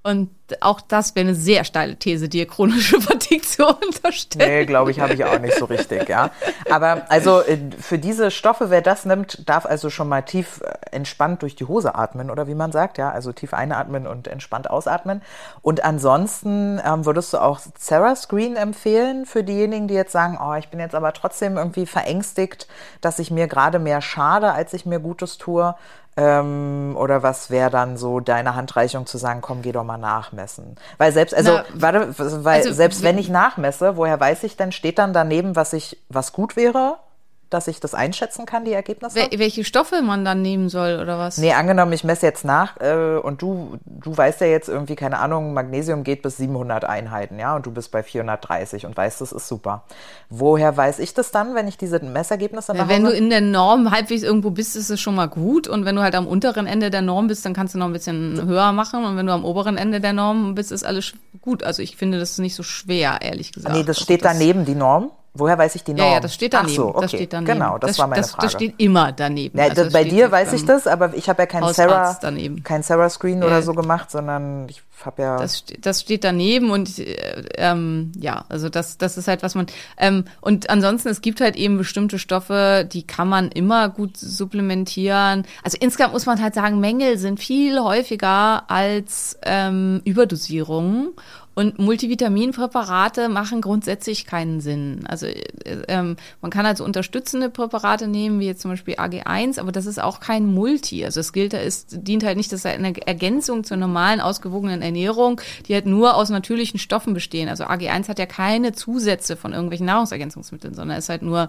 Und auch das wäre eine sehr steile These, dir chronische Fatigue zu unterstellen. Nee, glaube ich, habe ich auch nicht so richtig, ja. Aber also für diese Stoffe, wer das nimmt, darf also schon mal tief entspannt durch die Hose atmen, oder wie man sagt, ja. Also tief einatmen und entspannt ausatmen. Und ansonsten würdest du auch Serascreen empfehlen für diejenigen, die jetzt sagen, oh, ich bin jetzt aber trotzdem irgendwie verängstigt, dass ich mir gerade mehr schade, als ich mir Gutes tue. Oder was wäre dann so deine Handreichung zu sagen, komm, geh doch mal nachmessen? Weil selbst, wenn ich nachmesse, woher weiß ich denn, steht dann daneben, was gut wäre, dass ich das einschätzen kann, die Ergebnisse? Welche Stoffe man dann nehmen soll oder was? Nee, angenommen, ich messe jetzt nach und du weißt ja jetzt irgendwie, keine Ahnung, Magnesium geht bis 700 Einheiten, ja, und du bist bei 430 und weißt, das ist super. Woher weiß ich das dann, wenn ich diese Messergebnisse mache? Wenn du in der Norm halbwegs irgendwo bist, ist es schon mal gut, und wenn du halt am unteren Ende der Norm bist, dann kannst du noch ein bisschen höher machen, und wenn du am oberen Ende der Norm bist, ist alles gut. Also ich finde, das ist nicht so schwer, ehrlich gesagt. Nee, das steht daneben, die Norm. Woher weiß ich die Norm? Ja, das steht daneben. Ach so, okay. Das steht daneben. Genau, das war meine Frage. Das steht immer daneben. Ja, also bei dir weiß ich das, aber ich habe ja kein Sarah-Screen oder so gemacht, sondern ich habe ja... Das steht daneben, und also das ist halt, was man... und ansonsten, es gibt halt eben bestimmte Stoffe, die kann man immer gut supplementieren. Also insgesamt muss man halt sagen, Mängel sind viel häufiger als Überdosierungen. Und Multivitaminpräparate machen grundsätzlich keinen Sinn. Also man kann also unterstützende Präparate nehmen, wie jetzt zum Beispiel AG1, aber das ist auch kein Multi. Also es dient halt nicht, das ist eine Ergänzung zur normalen, ausgewogenen Ernährung, die halt nur aus natürlichen Stoffen bestehen. Also AG1 hat ja keine Zusätze von irgendwelchen Nahrungsergänzungsmitteln, sondern ist halt nur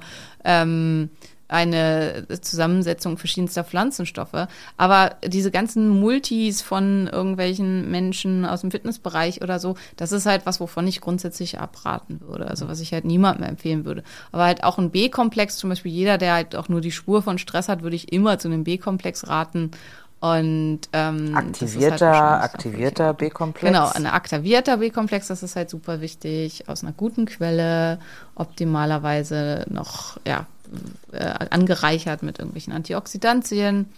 eine Zusammensetzung verschiedenster Pflanzenstoffe. Aber diese ganzen Multis von irgendwelchen Menschen aus dem Fitnessbereich oder so, das ist halt was, wovon ich grundsätzlich abraten würde. Also was ich halt niemandem empfehlen würde. Aber halt auch ein B-Komplex, zum Beispiel jeder, der halt auch nur die Spur von Stress hat, würde ich immer zu einem B-Komplex raten. Und aktivierter B-Komplex. Genau, ein aktivierter B-Komplex, das ist halt super wichtig. Aus einer guten Quelle, optimalerweise noch, ja, angereichert mit irgendwelchen Antioxidantien,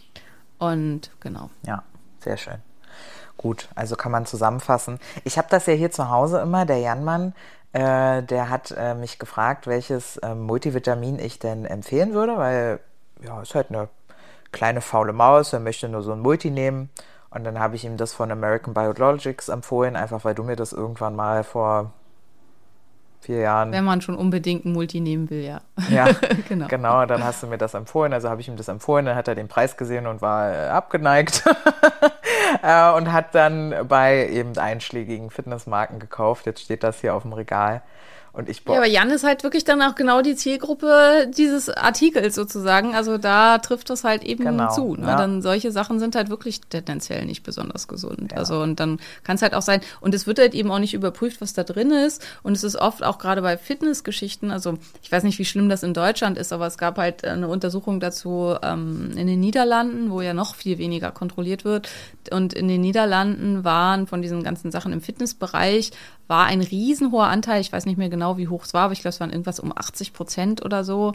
und genau. Ja, sehr schön. Gut, also kann man zusammenfassen. Ich habe das ja hier zu Hause immer, der Janmann, der hat mich gefragt, welches Multivitamin ich denn empfehlen würde, weil, ja, ist halt eine kleine faule Maus, er möchte nur so ein Multi nehmen. Und dann habe ich ihm das von American Biologics empfohlen, einfach weil du mir das irgendwann mal vor 4 Jahren. Wenn man schon unbedingt ein Multi nehmen will, ja. Ja, genau, dann hast du mir das empfohlen, also habe ich ihm das empfohlen, dann hat er den Preis gesehen und war abgeneigt und hat dann bei eben einschlägigen Fitnessmarken gekauft. Jetzt steht das hier auf dem Regal. Und ich aber Jan ist halt wirklich dann auch genau die Zielgruppe dieses Artikels sozusagen. Also da trifft das halt eben zu. Ne? Ja. Dann solche Sachen sind halt wirklich tendenziell nicht besonders gesund. Ja. Also und dann kann es halt auch sein, und es wird halt eben auch nicht überprüft, was da drin ist. Und es ist oft auch gerade bei Fitnessgeschichten, also ich weiß nicht, wie schlimm das in Deutschland ist, aber es gab halt eine Untersuchung dazu in den Niederlanden, wo ja noch viel weniger kontrolliert wird. Und in den Niederlanden waren von diesen ganzen Sachen im Fitnessbereich war ein riesenhoher Anteil, ich weiß nicht mehr genau, wie hoch es war, aber ich glaube, es waren irgendwas um 80% oder so,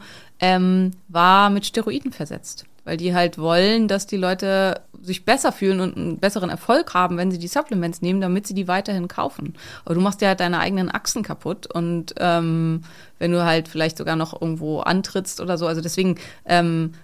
war mit Steroiden versetzt. Weil die halt wollen, dass die Leute sich besser fühlen und einen besseren Erfolg haben, wenn sie die Supplements nehmen, damit sie die weiterhin kaufen. Aber du machst ja halt deine eigenen Achsen kaputt und wenn du halt vielleicht sogar noch irgendwo antrittst oder so, also deswegen,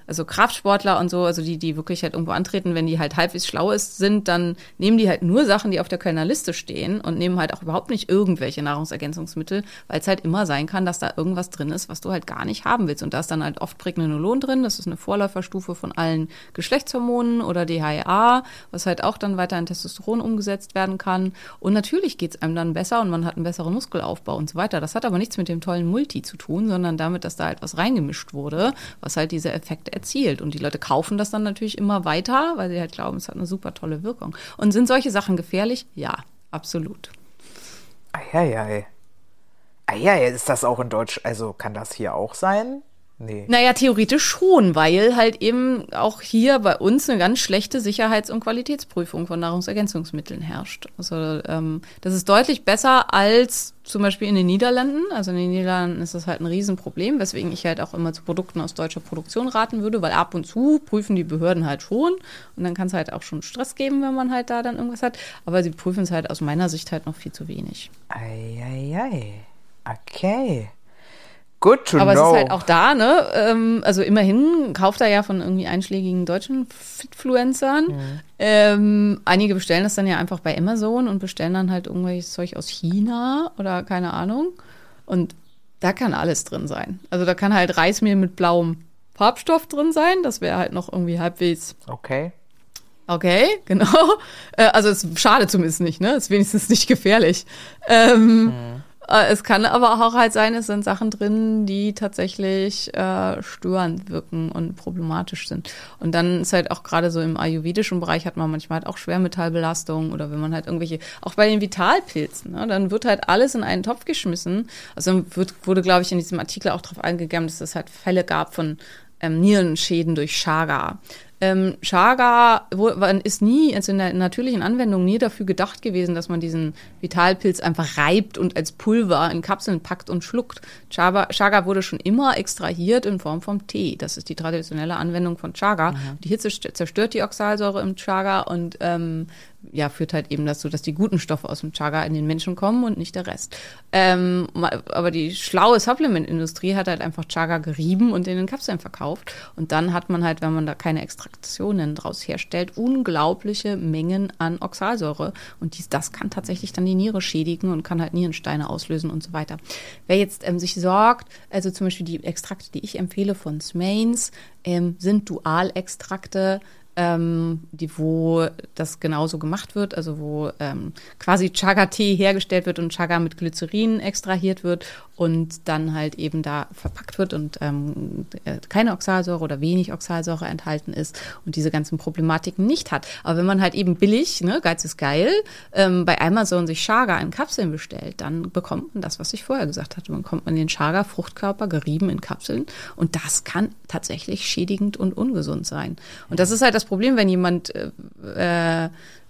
also Kraftsportler und so, also die wirklich halt irgendwo antreten, wenn die halt halbwegs schlau sind, dann nehmen die halt nur Sachen, die auf der Kölner Liste stehen und nehmen halt auch überhaupt nicht irgendwelche Nahrungsergänzungsmittel, weil es halt immer sein kann, dass da irgendwas drin ist, was du halt gar nicht haben willst. Und da ist dann halt oft Pregnenolon drin, das ist eine Vorläuferstufe von allen Geschlechtshormonen, oder DHEA, was halt auch dann weiter in Testosteron umgesetzt werden kann. Und natürlich geht es einem dann besser und man hat einen besseren Muskelaufbau und so weiter. Das hat aber nichts mit dem tollen Multi zu tun, sondern damit, dass da halt was reingemischt wurde, was halt diese Effekte erzielt. Und die Leute kaufen das dann natürlich immer weiter, weil sie halt glauben, es hat eine super tolle Wirkung. Und sind solche Sachen gefährlich? Ja, absolut. Eieiei. Eieiei, ist das auch in Deutsch, also kann das hier auch sein? Nee. Naja, theoretisch schon, weil halt eben auch hier bei uns eine ganz schlechte Sicherheits- und Qualitätsprüfung von Nahrungsergänzungsmitteln herrscht. Also das ist deutlich besser als zum Beispiel in den Niederlanden. Also in den Niederlanden ist das halt ein Riesenproblem, weswegen ich halt auch immer zu Produkten aus deutscher Produktion raten würde, weil ab und zu prüfen die Behörden halt schon und dann kann es halt auch schon Stress geben, wenn man halt da dann irgendwas hat. Aber sie prüfen es halt aus meiner Sicht halt noch viel zu wenig. Eieiei, okay. Good to know. Aber es ist halt auch da, ne? Also immerhin kauft er ja von irgendwie einschlägigen deutschen Fitfluencern. Mhm. Einige bestellen das dann ja einfach bei Amazon und bestellen dann halt irgendwelches Zeug aus China oder keine Ahnung. Und da kann alles drin sein. Also da kann halt Reismehl mit blauem Farbstoff drin sein. Das wäre halt noch irgendwie halbwegs. Okay. Okay, genau. Also es schadet zumindest nicht, ne? Ist wenigstens nicht gefährlich. Es kann aber auch halt sein, es sind Sachen drin, die tatsächlich störend wirken und problematisch sind. Und dann ist halt auch gerade so im ayurvedischen Bereich hat man manchmal halt auch Schwermetallbelastung oder wenn man halt irgendwelche, auch bei den Vitalpilzen, ne, dann wird halt alles in einen Topf geschmissen. Also wurde, glaube ich, in diesem Artikel auch darauf eingegangen, dass es halt Fälle gab von Nierenschäden durch Chaga. Chaga ist nie, also in der natürlichen Anwendung, nie dafür gedacht gewesen, dass man diesen Vitalpilz einfach reibt und als Pulver in Kapseln packt und schluckt. Chaga wurde schon immer extrahiert in Form vom Tee. Das ist die traditionelle Anwendung von Chaga. Mhm. Die Hitze zerstört die Oxalsäure im Chaga und führt halt eben dazu, dass die guten Stoffe aus dem Chaga in den Menschen kommen und nicht der Rest. Aber die schlaue Supplementindustrie hat halt einfach Chaga gerieben und in den Kapseln verkauft. Und dann hat man halt, wenn man da keine Extraktionen draus herstellt, unglaubliche Mengen an Oxalsäure. Und das kann tatsächlich dann die Niere schädigen und kann halt Nierensteine auslösen und so weiter. Wer jetzt sich sorgt, also zum Beispiel die Extrakte, die ich empfehle von Smains, sind Dual-Extrakte, wo das genauso gemacht wird, also wo quasi Chaga-Tee hergestellt wird und Chaga mit Glycerin extrahiert wird und dann halt eben da verpackt wird und keine Oxalsäure oder wenig Oxalsäure enthalten ist und diese ganzen Problematiken nicht hat. Aber wenn man halt eben billig, ne, Geiz ist geil, bei Amazon sich Chaga in Kapseln bestellt, dann bekommt man das, was ich vorher gesagt hatte. Man bekommt den Chaga-Fruchtkörper gerieben in Kapseln und das kann tatsächlich schädigend und ungesund sein. Und das ist halt das Problem, wenn jemand,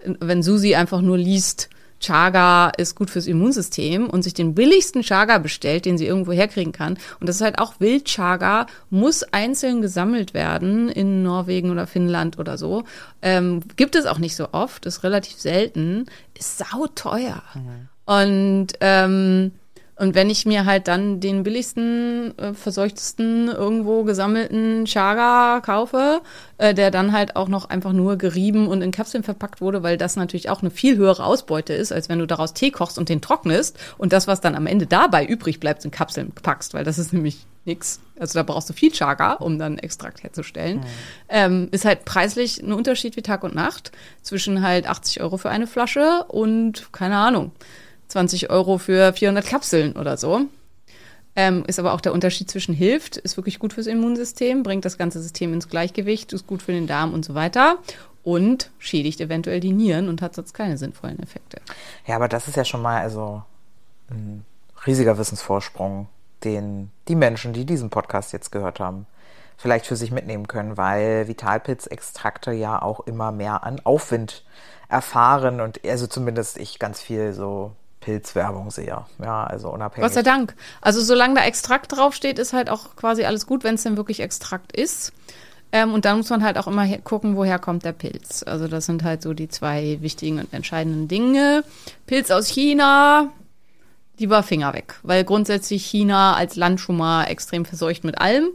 wenn Susi einfach nur liest, Chaga ist gut fürs Immunsystem und sich den billigsten Chaga bestellt, den sie irgendwo herkriegen kann. Und das ist halt auch Wild-Chaga, muss einzeln gesammelt werden in Norwegen oder Finnland oder so. Gibt es auch nicht so oft, ist relativ selten, ist sauteuer. Mhm. Und wenn ich mir halt dann den billigsten, verseuchtesten, irgendwo gesammelten Chaga kaufe, der dann halt auch noch einfach nur gerieben und in Kapseln verpackt wurde, weil das natürlich auch eine viel höhere Ausbeute ist, als wenn du daraus Tee kochst und den trocknest und das, was dann am Ende dabei übrig bleibt, in Kapseln packst, weil das ist nämlich nix. Also da brauchst du viel Chaga, um dann Extrakt herzustellen. Mhm. Ist halt preislich ein Unterschied wie Tag und Nacht zwischen halt 80 € für eine Flasche und, keine Ahnung, 20 € für 400 Kapseln oder so. Ist aber auch der Unterschied zwischen hilft, ist wirklich gut fürs Immunsystem, bringt das ganze System ins Gleichgewicht, ist gut für den Darm und so weiter und schädigt eventuell die Nieren und hat sonst keine sinnvollen Effekte. Ja, aber das ist ja schon mal also ein riesiger Wissensvorsprung, den die Menschen, die diesen Podcast jetzt gehört haben, vielleicht für sich mitnehmen können, weil Vitalpilzextrakte ja auch immer mehr an Aufwind erfahren und also zumindest ich ganz viel so Pilzwerbung sehe. Ja, also unabhängig. Gott sei Dank. Also solange da Extrakt draufsteht, ist halt auch quasi alles gut, wenn es denn wirklich Extrakt ist. Und dann muss man halt auch immer gucken, woher kommt der Pilz. Also das sind halt so die zwei wichtigen und entscheidenden Dinge. Pilz aus China, lieber Finger weg. Weil grundsätzlich China als Land schon mal extrem verseucht mit allem,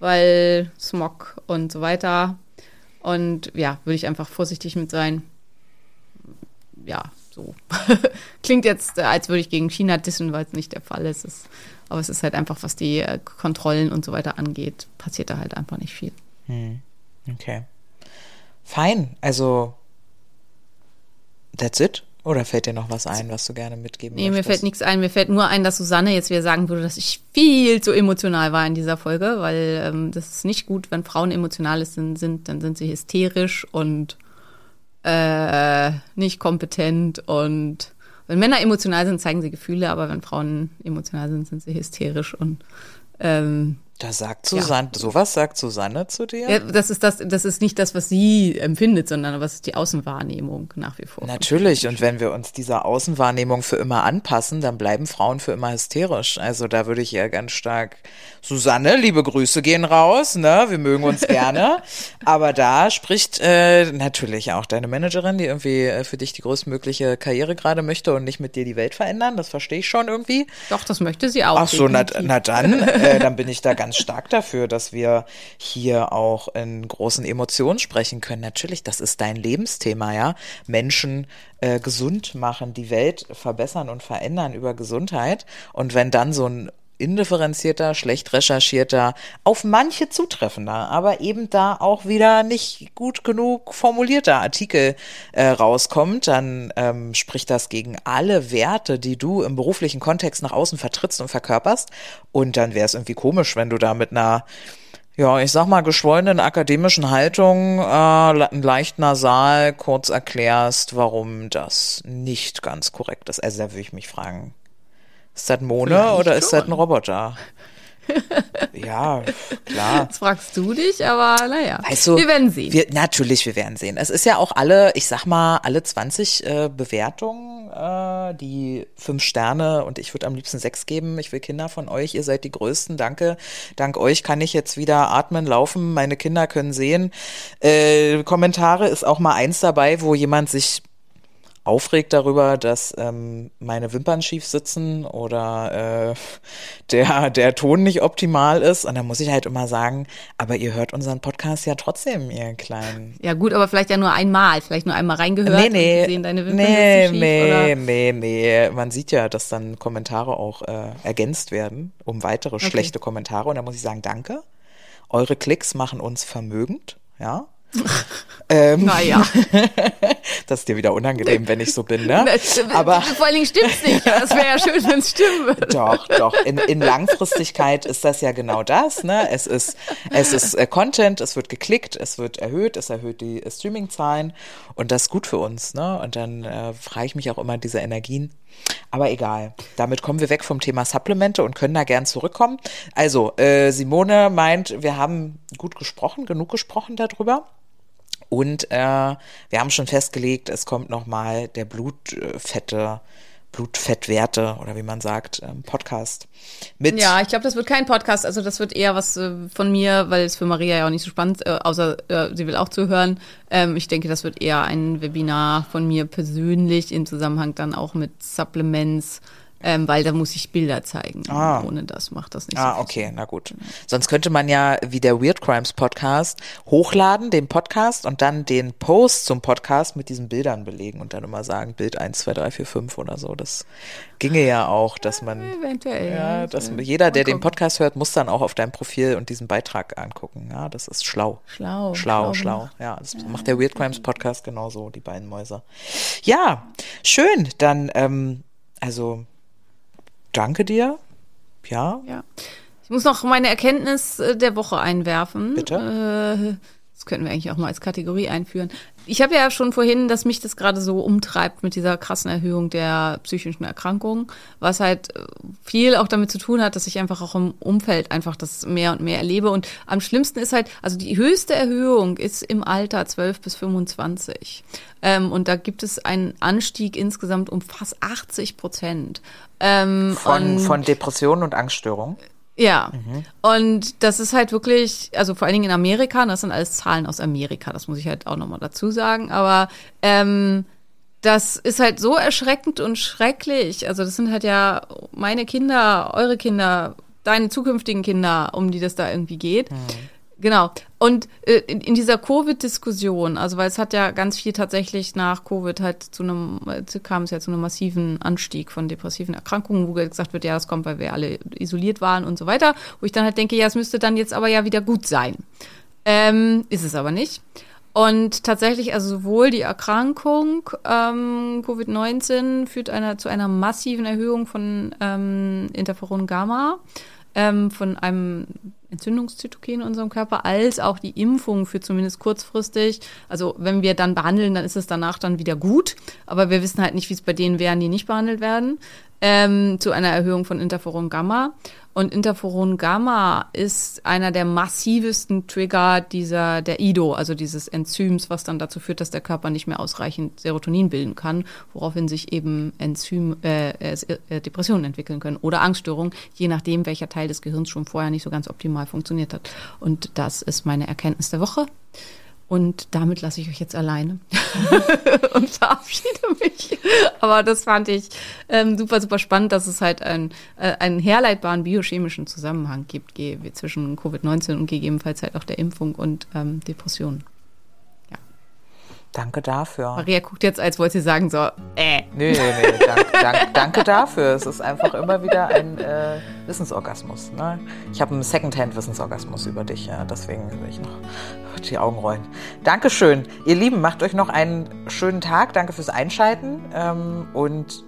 weil Smog und so weiter. Und ja, würde ich einfach vorsichtig mit sein. Ja, so. Klingt jetzt, als würde ich gegen China dissen, weil es nicht der Fall ist. Aber es ist halt einfach, was die Kontrollen und so weiter angeht, passiert da halt einfach nicht viel. Okay. Fein. Also, that's it? Oder fällt dir noch was ein, was du gerne mitgeben möchtest? Nee, mir fällt nichts ein. Mir fällt nur ein, dass Susanne jetzt wieder sagen würde, dass ich viel zu emotional war in dieser Folge, weil das ist nicht gut, wenn Frauen emotional sind, dann sind sie hysterisch und nicht kompetent. Und wenn Männer emotional sind, zeigen sie Gefühle, aber wenn Frauen emotional sind, sind sie hysterisch und da sagt Susanne, ja. Sowas sagt Susanne zu dir? Ja, das ist nicht das, was sie empfindet, sondern was ist die Außenwahrnehmung nach wie vor. Natürlich, und wenn wir uns dieser Außenwahrnehmung für immer anpassen, dann bleiben Frauen für immer hysterisch. Also da würde ich ja ganz stark, Susanne, liebe Grüße gehen raus, ne? Wir mögen uns gerne, aber da spricht natürlich auch deine Managerin, die irgendwie für dich die größtmögliche Karriere gerade möchte und nicht mit dir die Welt verändern, das verstehe ich schon irgendwie. Doch, das möchte sie auch. Ach so, na dann, dann bin ich da ganz stark dafür, dass wir hier auch in großen Emotionen sprechen können. Natürlich, das ist dein Lebensthema, ja. Menschen gesund machen, die Welt verbessern und verändern über Gesundheit. Und wenn dann so ein indifferenzierter, schlecht recherchierter, auf manche zutreffender, aber eben da auch wieder nicht gut genug formulierter Artikel rauskommt, dann spricht das gegen alle Werte, die du im beruflichen Kontext nach außen vertrittst und verkörperst. Und dann wäre es irgendwie komisch, wenn du da mit einer, ja, ich sag mal, geschwollenen akademischen Haltung leicht nasal kurz erklärst, warum das nicht ganz korrekt ist. Also da würde ich mich fragen, ist das Mona oder ist das ein Roboter? Ja, klar. Das fragst du dich, aber naja, weißt du, wir werden sehen. Wir werden sehen. Es ist ja auch alle 20 Bewertungen, die 5 Sterne und ich würde am liebsten 6 geben. Ich will Kinder von euch, ihr seid die Größten, danke. Dank euch kann ich jetzt wieder atmen, laufen, meine Kinder können sehen. Kommentare ist auch mal eins dabei, wo jemand sich aufregt darüber, dass meine Wimpern schief sitzen oder der Ton nicht optimal ist. Und dann muss ich halt immer sagen, aber ihr hört unseren Podcast ja trotzdem, ihr Kleinen. Ja gut, aber vielleicht nur einmal reingehört. Nee. Und sehen deine Wimpern sitzen schief, oder? Nee. Man sieht ja, dass dann Kommentare auch ergänzt werden, um weitere schlechte Kommentare. Und da muss ich sagen, danke. Eure Klicks machen uns vermögend, ja. Naja. Das ist dir wieder unangenehm, wenn ich so bin, ne? Aber vor allen Dingen stimmt's nicht. Das wäre ja schön, wenn es stimmen würde. Doch. In Langfristigkeit ist das ja genau das, ne? Es ist Content, es wird geklickt, es wird erhöht, es erhöht die Streaming-Zahlen und das ist gut für uns, ne? Und dann frage ich mich auch immer diese Energien. Aber egal, damit kommen wir weg vom Thema Supplemente und können da gern zurückkommen. Also, Simone meint, wir haben genug gesprochen darüber. Und wir haben schon festgelegt, es kommt nochmal der Blutfettwerte oder wie man sagt, Podcast mit. Ja, ich glaube, das wird kein Podcast, also das wird eher was von mir, weil es für Maria ja auch nicht so spannend ist, außer sie will auch zuhören. Ich denke, das wird eher ein Webinar von mir persönlich im Zusammenhang dann auch mit Supplements. Weil da muss ich Bilder zeigen. Ohne das macht das nicht so viel. Okay, na gut. Sonst könnte man ja wie der Weird Crimes Podcast hochladen, den Podcast und dann den Post zum Podcast mit diesen Bildern belegen und dann immer sagen, Bild 1, 2, 3, 4, 5 oder so. Das ginge ja auch, dass man eventuell. Ja, dass jeder, der den Podcast hört, muss dann auch auf dein Profil und diesen Beitrag angucken. Ja, das ist schlau. Schlau. Ja, das macht der Weird Crimes Podcast genauso, die beiden Mäuse. Ja, schön. Dann, danke dir. Ja. Ja. Ich muss noch meine Erkenntnis der Woche einwerfen. Bitte? Das könnten wir eigentlich auch mal als Kategorie einführen. Ich habe ja schon vorhin, dass mich das gerade so umtreibt mit dieser krassen Erhöhung der psychischen Erkrankungen, was halt viel auch damit zu tun hat, dass ich einfach auch im Umfeld einfach das mehr und mehr erlebe. Und am schlimmsten ist halt, also die höchste Erhöhung ist im Alter 12 bis 25. Und da gibt es einen Anstieg insgesamt um fast 80%. Von Depressionen und Angststörungen? Ja, und das ist halt wirklich, also vor allen Dingen in Amerika, und das sind alles Zahlen aus Amerika, das muss ich halt auch nochmal dazu sagen, aber das ist halt so erschreckend und schrecklich, also das sind halt ja meine Kinder, eure Kinder, deine zukünftigen Kinder, um die das da irgendwie geht. Mhm. Genau. Und in dieser Covid-Diskussion, also weil es hat ja ganz viel tatsächlich nach Covid halt kam es ja zu einem massiven Anstieg von depressiven Erkrankungen, wo gesagt wird, ja, das kommt, weil wir alle isoliert waren und so weiter, wo ich dann halt denke, ja, es müsste dann jetzt aber ja wieder gut sein. Ist es aber nicht. Und tatsächlich, also sowohl die Erkrankung Covid-19 führt zu einer massiven Erhöhung von Interferon Gamma, von einem Entzündungszytokin in unserem Körper, als auch die Impfung für zumindest kurzfristig. Also wenn wir dann behandeln, dann ist es danach dann wieder gut. Aber wir wissen halt nicht, wie es bei denen wären, die nicht behandelt werden. Zu einer Erhöhung von Interferon Gamma. Und Interferon Gamma ist einer der massivsten Trigger der IDO, also dieses Enzyms, was dann dazu führt, dass der Körper nicht mehr ausreichend Serotonin bilden kann, woraufhin sich eben Depressionen entwickeln können oder Angststörungen, je nachdem, welcher Teil des Gehirns schon vorher nicht so ganz optimal funktioniert hat. Und das ist meine Erkenntnis der Woche. Und damit lasse ich euch jetzt alleine und verabschiede mich. Aber das fand ich super, super spannend, dass es halt einen herleitbaren biochemischen Zusammenhang gibt zwischen Covid-19 und gegebenenfalls halt auch der Impfung und Depressionen. Ja. Danke dafür. Maria guckt jetzt, als wollte sie sagen, Nee, danke dafür. Es ist einfach immer wieder ein Wissensorgasmus. Ne? Ich habe einen Secondhand-Wissensorgasmus über dich, ja, deswegen will ich noch die Augen rollen. Dankeschön. Ihr Lieben, macht euch noch einen schönen Tag. Danke fürs Einschalten und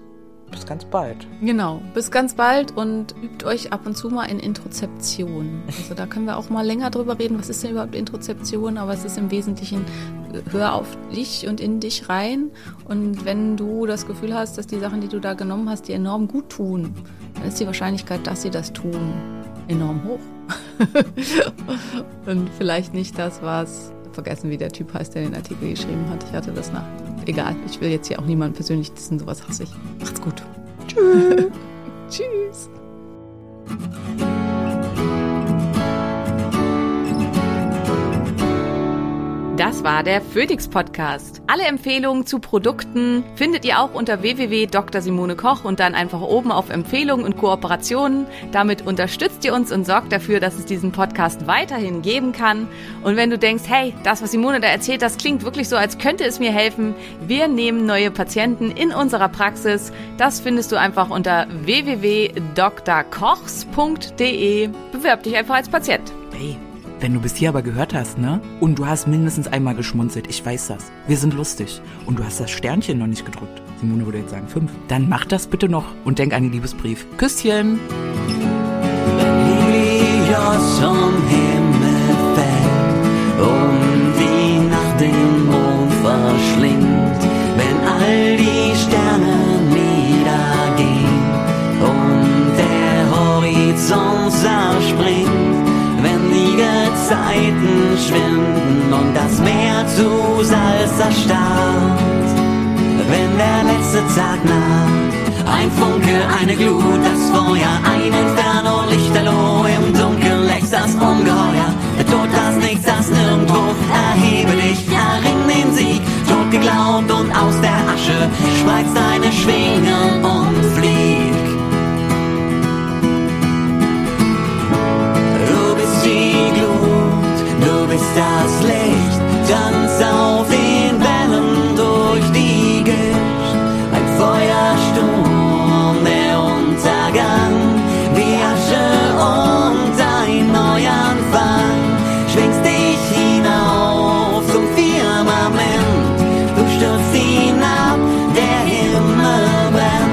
bis ganz bald. Genau, bis ganz bald und übt euch ab und zu mal in Introzeption. Also da können wir auch mal länger drüber reden, was ist denn überhaupt Introzeption, aber es ist im Wesentlichen, hör auf dich und in dich rein und wenn du das Gefühl hast, dass die Sachen, die du da genommen hast, dir enorm gut tun, dann ist die Wahrscheinlichkeit, dass sie das tun, enorm hoch. Und vielleicht nicht das, was vergessen, wie der Typ heißt, der den Artikel geschrieben hat. Ich hatte das nach. Egal, ich will jetzt hier auch niemanden persönlich wissen, sowas hasse ich. Macht's gut. Tschüss. Tschüss. Das war der Phoenix-Podcast. Alle Empfehlungen zu Produkten findet ihr auch unter www.drsimone.koch und dann einfach oben auf Empfehlungen und Kooperationen. Damit unterstützt ihr uns und sorgt dafür, dass es diesen Podcast weiterhin geben kann. Und wenn du denkst, hey, das, was Simone da erzählt, das klingt wirklich so, als könnte es mir helfen. Wir nehmen neue Patienten in unserer Praxis. Das findest du einfach unter www.drkochs.de. Bewerb dich einfach als Patient. Hey. Wenn du bis hier aber gehört hast, ne? Und du hast mindestens einmal geschmunzelt, ich weiß das. Wir sind lustig. Und du hast das Sternchen noch nicht gedrückt. Simone würde jetzt sagen 5. Dann mach das bitte noch und denk an den Liebesbrief. Küsschen! Helios vom Himmel fällt, die Nacht den Mond verschlingt. Wenn all die Sterne niedergehen und der Horizont zerspringt. Wenn die Gezeiten schwinden und das Meer zu Salz erstarrt, wenn der letzte Tag naht, ein Funke, eine Glut, das Feuer, ein Inferno, Lichterloh, im Dunkeln lächst das Ungeheuer, der Tod, das Nichts, das Nirgendwo, erhebe dich, erring den Sieg, tot geglaubt und aus der Asche, spreiz deine Schwingen und flieg. Du bist das Licht, tanz auf den Wellen durch die Gischt. Ein Feuersturm, der Untergang, die Asche und ein Neuanfang. Schwingst dich hinauf zum Firmament, du stürzt hinab, der Himmel brennt.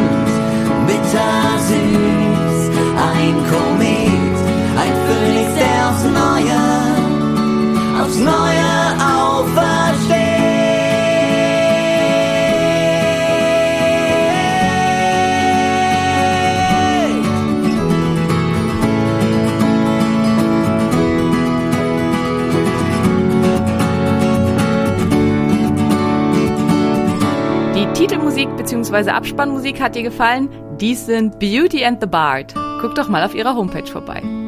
bzw. Abspannmusik hat dir gefallen? Dies sind Beauty and the Bard. Guck doch mal auf ihrer Homepage vorbei.